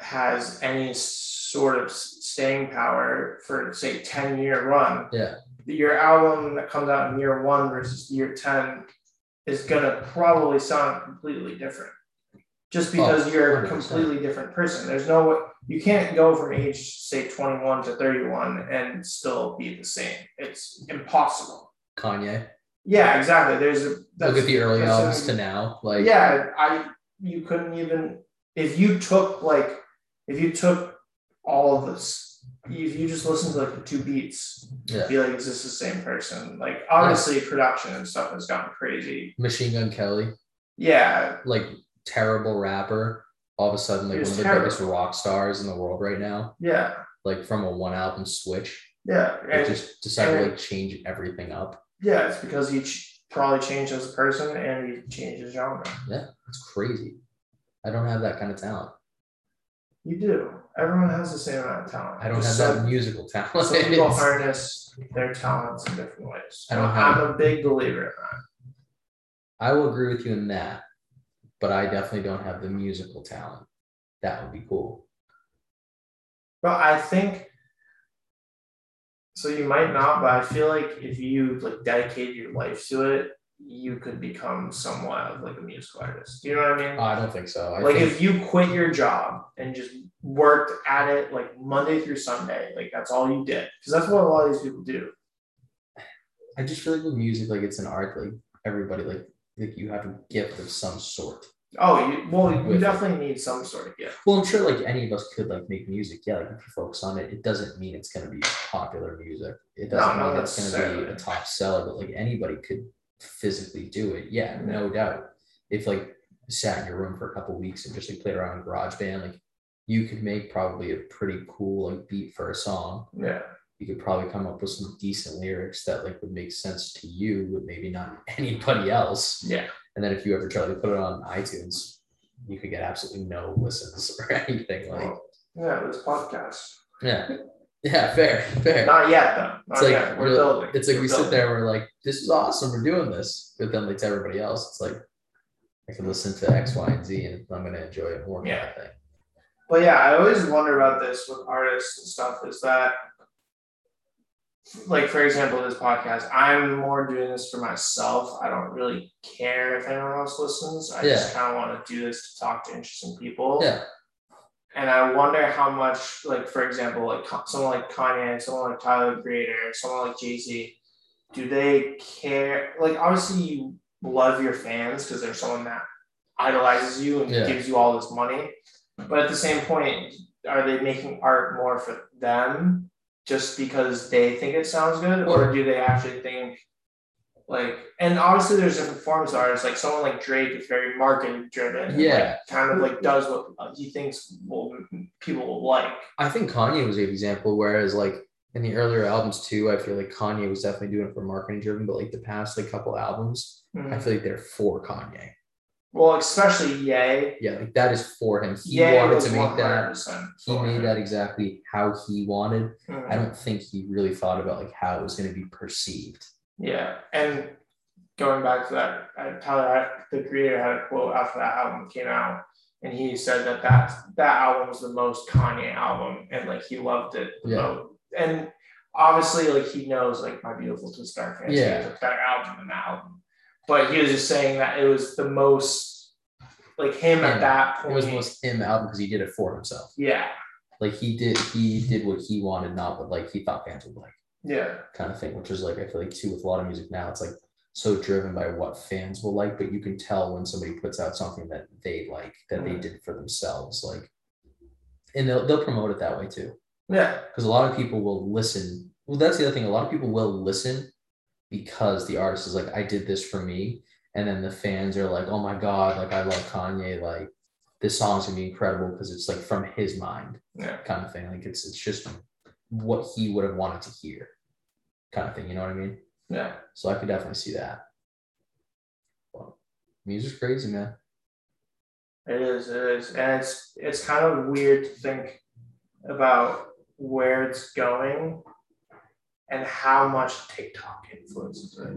has any sort of staying power for say ten year run, yeah, your album that comes out in year one versus year ten is gonna probably sound completely different. Just because oh, you're a completely different person. There's no way you can't go from age, say, twenty-one to thirty-one and still be the same. It's impossible. Kanye. Yeah, exactly. There's a that's, look at the early albums to now. Like yeah, I you couldn't even if you took like if you took all of this, if you just listened to like the two beats, yeah. be like, is this the same person? Like obviously yeah. production and stuff has gotten crazy. Machine Gun Kelly. Yeah. Like terrible rapper, all of a sudden like one of the terrible. biggest rock stars in the world right now. Yeah, like from a one album switch. Yeah, and just decided to like change everything up. Yeah, it's because he ch- probably changed as a person and he changed his genre. Yeah, it's crazy. I don't have that kind of talent. You do. Everyone has the same amount of talent. I don't just have some, that musical talent. Some people harness their talents in different ways. I don't have. I'm a big believer in that. I will agree with you in that. But I definitely don't have the musical talent. That would be cool. Well, I think, so you might not, but I feel like if you like dedicated your life to it, you could become somewhat of like a musical artist. You know what I mean? I don't think so. I like think... if you quit your job and just worked at it like Monday through Sunday, like that's all you did. Because that's what a lot of these people do. I just feel like with music, like it's an art, like everybody, like like you have a gift of some sort. Oh, you, well, like, you definitely it. need some sort of gift. Well, I'm sure like any of us could like make music. Yeah, like if you focus on it, it doesn't mean it's going to be popular music. It doesn't no, mean it's going to be a top seller, but like anybody could physically do it. Yeah, no doubt. If like sat in your room for a couple of weeks and just like played around in GarageBand, like you could make probably a pretty cool like beat for a song. Yeah. You could probably come up with some decent lyrics that like would make sense to you, but maybe not anybody else. Yeah. And then if you ever try to put it on iTunes, you could get absolutely no listens or anything like. Yeah, this podcast. Yeah. Yeah, fair, fair. Not yet, though. Not it's like yet. We're building. It's like we're we building. sit there, we're like, this is awesome, we're doing this. But then like to everybody else, it's like, I can listen to X, Y, and Z, and I'm going to enjoy it more. Yeah. Kind of thing. Well, yeah, I always wonder about this with artists and stuff is that, like, for example, this podcast, I'm more doing this for myself. I don't really care if anyone else listens. I yeah. just kind of want to do this to talk to interesting people. Yeah. And I wonder how much, like, for example, like someone like Kanye, someone like Tyler the Creator, someone like Jay-Z, do they care? Like, obviously, you love your fans because they're someone that idolizes you and yeah. gives you all this money. But at the same point, are they making art more for them just because they think it sounds good? Or do they actually think, like, and obviously there's different forms of artists. Like someone like Drake is very market driven. Yeah. Like, kind of like does what he thinks will, people will like. I think Kanye was an example, whereas like in the earlier albums too, I feel like Kanye was definitely doing it for marketing driven, but like the past like couple albums, mm-hmm. I feel like they're for Kanye. Well, especially Ye. Yeah, like that is for him. He Ye wanted to make that. He made him. that exactly how he wanted. Mm-hmm. I don't think he really thought about like how it was going to be perceived. Yeah, and going back to that, I, Tyler, the Creator, had a quote after that album came out, and he said that that, that album was the most Kanye album, and, like, he loved it. Yeah. Most. And obviously, like, he knows, like, My Beautiful Twisted Dark Fantasy yeah. is a better album than that album. But he was just saying that it was the most, like, him yeah. at that point. It was the most him album because he did it for himself. Yeah. Like, he did, he did what he wanted, not what, like, he thought fans would like. Yeah, kind of thing, which is like I feel like too with a lot of music now, it's like so driven by what fans will like, but you can tell when somebody puts out something that they like that mm-hmm. they did for themselves, like, and they'll they'll promote it that way too. Yeah, because a lot of people will listen. Well, that's the other thing. A lot of people will listen because the artist is like, I did this for me, and then the fans are like, oh my god, like I love Kanye, like this song's gonna be incredible because it's like from his mind, yeah, kind of thing. Like it's it's just what he would have wanted to hear. Kind of thing, you know what I mean? Yeah. So I could definitely see that. Well, music's crazy, man. It is, it is. And it's it's kind of weird to think about where it's going and how much TikTok influences it.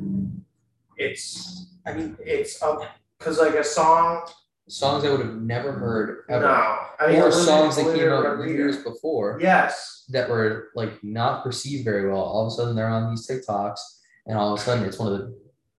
It's, I mean, it's up, because like a song... Songs I would have never heard ever. No. I mean, or songs that came out years before. Yes. That were like not perceived very well. All of a sudden they're on these TikToks and all of a sudden it's one of the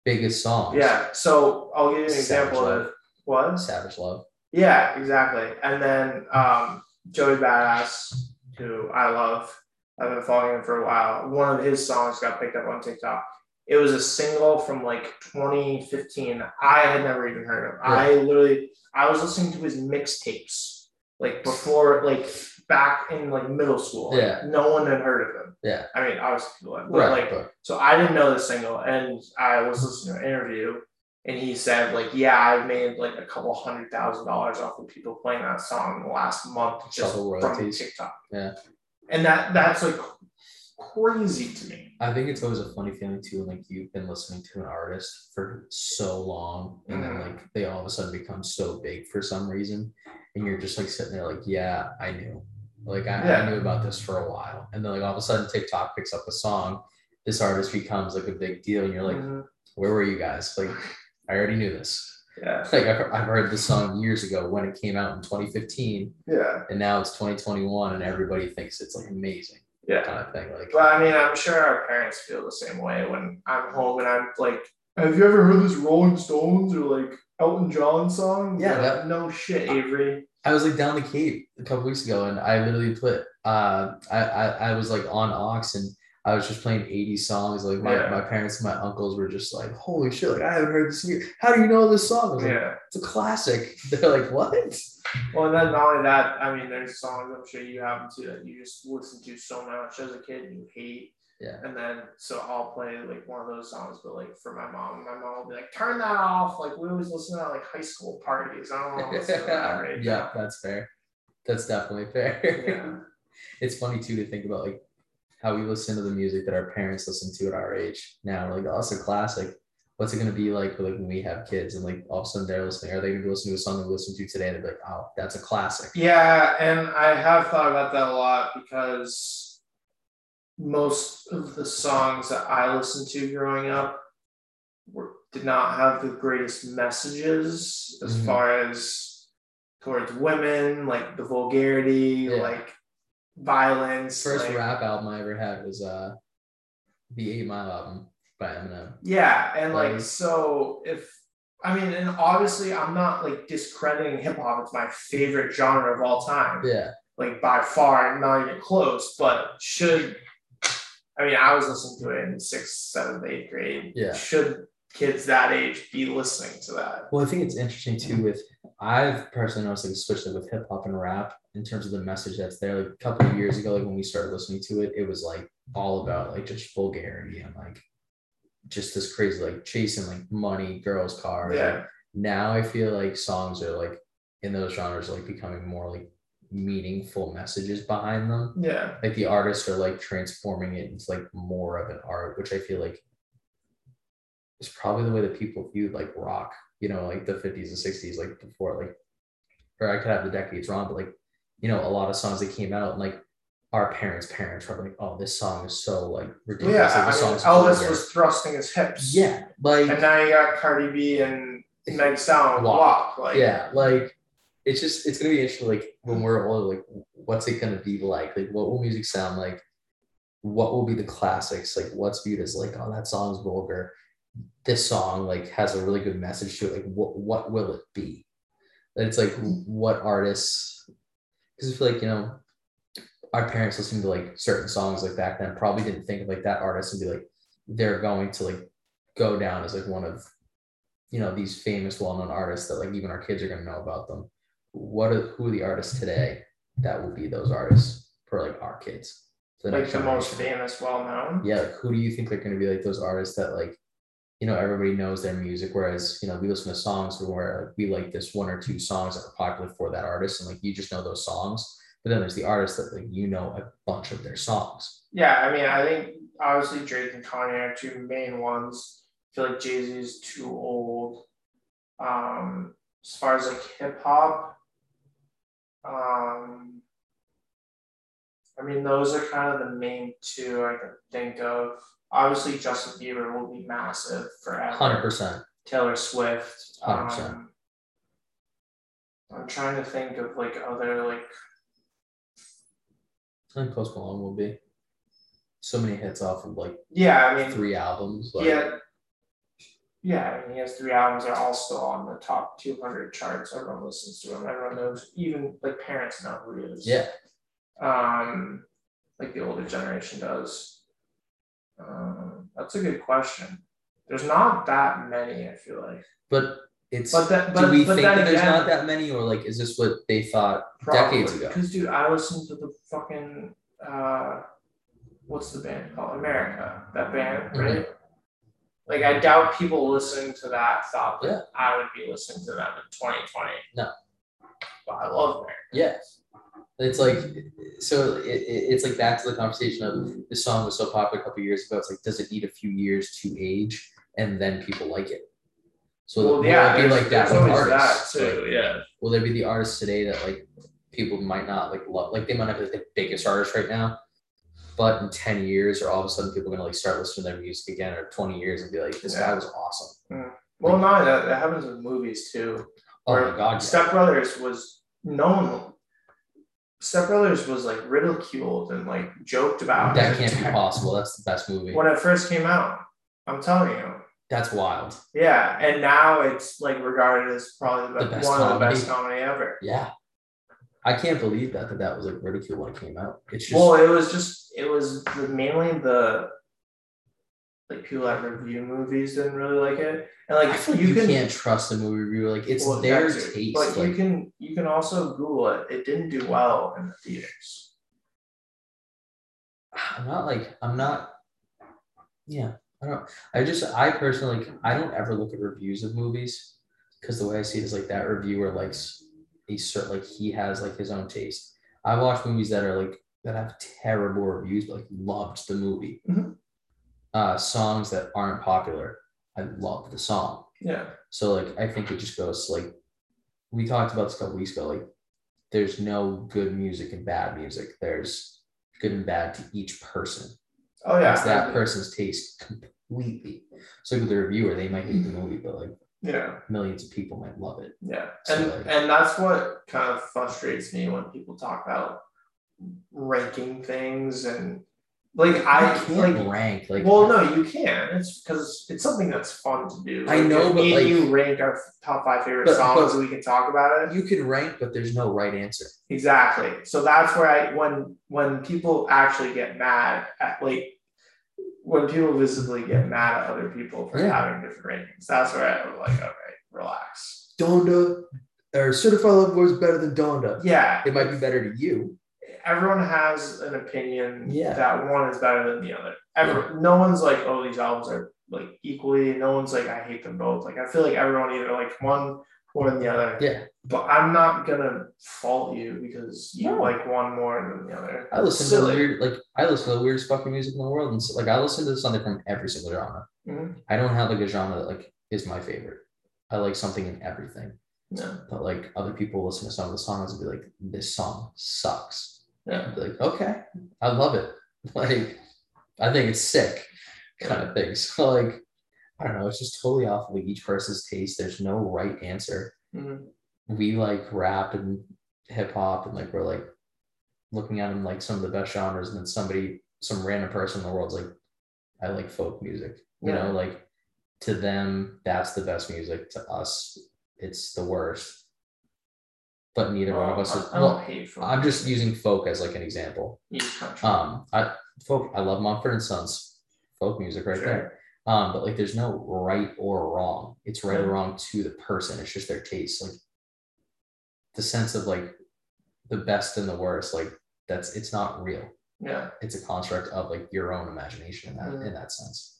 biggest songs. Yeah. So I'll give you an example of what? Savage Love. Yeah, exactly. And then um, Joey Badass, who I love, I've been following him for a while. One of his songs got picked up on TikTok. It was a single from like twenty fifteen. I had never even heard of. Right. I literally, I was listening to his mixtapes like before, like back in like middle school. Like, yeah. No one had heard of him. Yeah. I mean, obviously people had, but right, like, but... so I didn't know this single, and I was listening to an interview, and he said like, yeah, I've made like a couple hundred thousand dollars off of people playing that song in the last month just from TikTok. Yeah. And that that's like crazy to me. I think it's always a funny feeling too, like you've been listening to an artist for so long, and mm-hmm. then like they all of a sudden become so big for some reason, and you're just like sitting there like, yeah, I knew, like I, yeah. I knew about this for a while, and then like all of a sudden TikTok picks up a song, this artist becomes like a big deal, and you're like, mm-hmm. where were you guys? Like I already knew this. Yeah. Like I've, I've heard this song years ago when it came out in twenty fifteen. Yeah. And now it's twenty twenty-one and everybody thinks it's like amazing. Yeah. Kind of thing. Like, well, I mean, I'm sure our parents feel the same way when I'm home and I'm like, have you ever heard this Rolling Stones or like Elton John song? Yeah. Like, that, no shit, Avery. I, I was like down the Cape a couple weeks ago and I literally put, uh, I, I, I was like on aux and I was just playing eighties songs. Like my, yeah. my parents and my uncles were just like, holy shit, like I haven't heard this year. How do you know this song? I was like, yeah. It's a classic. They're like, what? Well, and then not only that, I mean, there's songs I'm sure you have too that you just listen to so much as a kid and you hate. Yeah. And then, so I'll play like one of those songs, but like for my mom, my mom will be like, turn that off. Like we always listen to that like high school parties. I don't want to listen to that right Yeah, now. That's fair. That's definitely fair. Yeah. It's funny too to think about like how we listen to the music that our parents listen to at our age now. Like, also classic. What's it going to be like for, like when we have kids and like all of a sudden they're listening? Are they going to listen to a song they listen to today and they're like, oh, that's a classic? Yeah. And I have thought about that a lot because most of the songs that I listened to growing up were, did not have the greatest messages as mm-hmm. far as towards women, like the vulgarity, yeah. like violence. First like, rap album I ever had was uh the eight mile album by Eminem. Yeah, and like, like so if I mean, and obviously I'm not like discrediting hip-hop, it's my favorite genre of all time. Yeah. Like by far, not even close, but should I mean I was listening to it in sixth, seventh, eighth grade. Yeah. Should kids that age be listening to that? Well, I think it's interesting too with I've personally noticed like switched it with hip hop and rap in terms of the message that's there. Like a couple of years ago, like when we started listening to it, it was like all about like just vulgarity and like just this crazy like chasing like money, girls, cars. Yeah. Like, now I feel like songs are like in those genres like becoming more like meaningful messages behind them. Yeah. Like the artists are like transforming it into like more of an art, which I feel like is probably the way that people viewed like rock. You know, like the fifties and sixties, like before, like, or I could have the decades wrong, but like, you know, a lot of songs that came out, and like our parents' parents were like, "Oh, this song is so like ridiculous." Yeah, like, I mean, Elvis weird. was thrusting his hips. Yeah, like, and now you got Cardi B and Meg Sound Walk. Like, yeah, like it's just it's gonna be interesting. Like when we're older, like what's it gonna be like? Like what will music sound like? What will be the classics? Like what's viewed as like, oh, that song's vulgar. This song like has a really good message to it. Like what what will it be? And it's like what artists, because I feel like, you know, our parents listening to like certain songs like back then probably didn't think of like that artist and be like, they're going to like go down as like one of, you know, these famous well-known artists that like even our kids are going to know about them. What are, who are the artists today that will be those artists for like our kids? The like the most famous well-known? Yeah, like who do you think are going to be like those artists that like, you know, everybody knows their music, whereas, you know, we listen to songs where like, we like this one or two songs that are popular for that artist, and like you just know those songs. But then there's the artists that like you know a bunch of their songs. Yeah, I mean, I think obviously Drake and Kanye are two main ones. I feel like Jay-Z is too old. Um, as far as like hip hop, um, I mean, those are kind of the main two I can think of. Obviously, Justin Bieber will be massive forever. one hundred percent. Taylor Swift. one hundred percent. Um, I'm trying to think of, like, other, like... I think Post Malone will be. So many hits off of, like, yeah, I mean, three albums. Like... Yeah, yeah, I mean, he has three albums that are all still on the top two hundred charts. Everyone listens to him. Everyone knows. Even, like, parents know who he is. Yeah. Um, like, the older generation does. Um, that's a good question. There's not that many, I feel like. But it's but that, but, do we but think that, that there's again, not that many, or like is this what they thought probably, decades ago? Because dude, I listened to the fucking uh, what's the band called? America. That band, right? Mm-hmm. Like I doubt people listening to that thought that yeah. I would be listening to them in twenty twenty. No. But I love America. Yes. It's like, so it, it's like back to the conversation of this song was so popular a couple of years ago. It's like, does it need a few years to age and then people like it? So well, will yeah, it be like that with artists? That too, like, yeah. Will there be the artists today that like people might not like love? Like they might not be like the biggest artist right now, but in ten years or all of a sudden people are going to like start listening to their music again or twenty years and be like, this yeah. guy was awesome. Yeah. Well, no, that, that happens with movies too. Oh my God! Step Brothers was known. Step Brothers was like ridiculed and like joked about. That can't be possible. That's the best movie. When it first came out, I'm telling you. That's wild. Yeah, and now it's like regarded as probably the best one comedy. of the best comedy ever. Yeah, I can't believe that that, that was like ridiculed when it came out. It's just, well, it was just it was mainly the. Like people that review movies didn't really like it, and like, I feel like you, you can, can't trust a movie reviewer. Like it's well, their taste. But like, you can you can also Google it. It didn't do well in the theaters. I'm not like I'm not. Yeah, I don't. I just I personally I don't ever look at reviews of movies because the way I see it is like that reviewer likes a certain like he has like his own taste. I watch movies that are like that have terrible reviews, but like loved the movie. Mm-hmm. Uh, songs that aren't popular, I love the song. Yeah. So like, I think it just goes like, we talked about this a couple weeks ago. Like, there's no good music and bad music. There's good and bad to each person. Oh yeah. It's that person's taste completely. So with the reviewer, they might hate the movie, but like, yeah, millions of people might love it. Yeah, so and like, and that's what kind of frustrates me when people talk about ranking things and. Like I can't like, rank. Like, well, no, you can. It's because it's something that's fun to do. Like, I know, but like, you rank our top five favorite but, songs, but we can talk about it. You can rank, but there's no right answer. Exactly. So that's where I when when people actually get mad at like when people visibly get mad at other people for yeah. having different rankings. That's where I'm like, all right, relax. Donda or Certified Lover Boy is better than Donda. Yeah, it might be better to you. Everyone has an opinion yeah. that one is better than the other. Ever, yeah. No one's like, oh, these albums are like equally. No one's like, I hate them both. Like, I feel like everyone either like one or the other. Yeah. But I'm not gonna fault you because you no. like one more than the other. I listen Silly. to weird, like I listen to the weirdest fucking music in the world, and so, like I listen to something from every single genre. Mm-hmm. I don't have like a genre that like is my favorite. I like something in everything. Yeah. But like other people listen to some of the songs and be like, this song sucks. Yeah, like okay, I love it. Like, I think it's sick, kind of thing. So like, I don't know. It's just totally off of like each person's taste. There's no right answer. Mm-hmm. We like rap and hip hop, and like we're like looking at them like some of the best genres, and then somebody, some random person in the world's like, I like folk music. You yeah. know, like to them that's the best music. To us, it's the worst. But neither well, one of us is, I, well, I hate folk. I'm just using folk as like an example. Um, I folk, I love Mumford and Sons, folk music right sure. there. Um, but like there's no right or wrong. It's right yeah. or wrong to the person. It's just their taste. Like the sense of like the best and the worst, like that's, it's not real. Yeah. It's a construct of like your own imagination in that, mm-hmm. in that sense.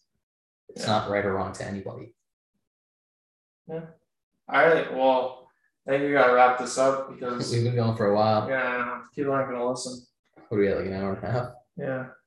It's yeah. not right or wrong to anybody. Yeah. All right. Well, I think we gotta wrap this up because we've been going for a while. Yeah, people aren't gonna listen. What are we at, like an hour and a half? Yeah.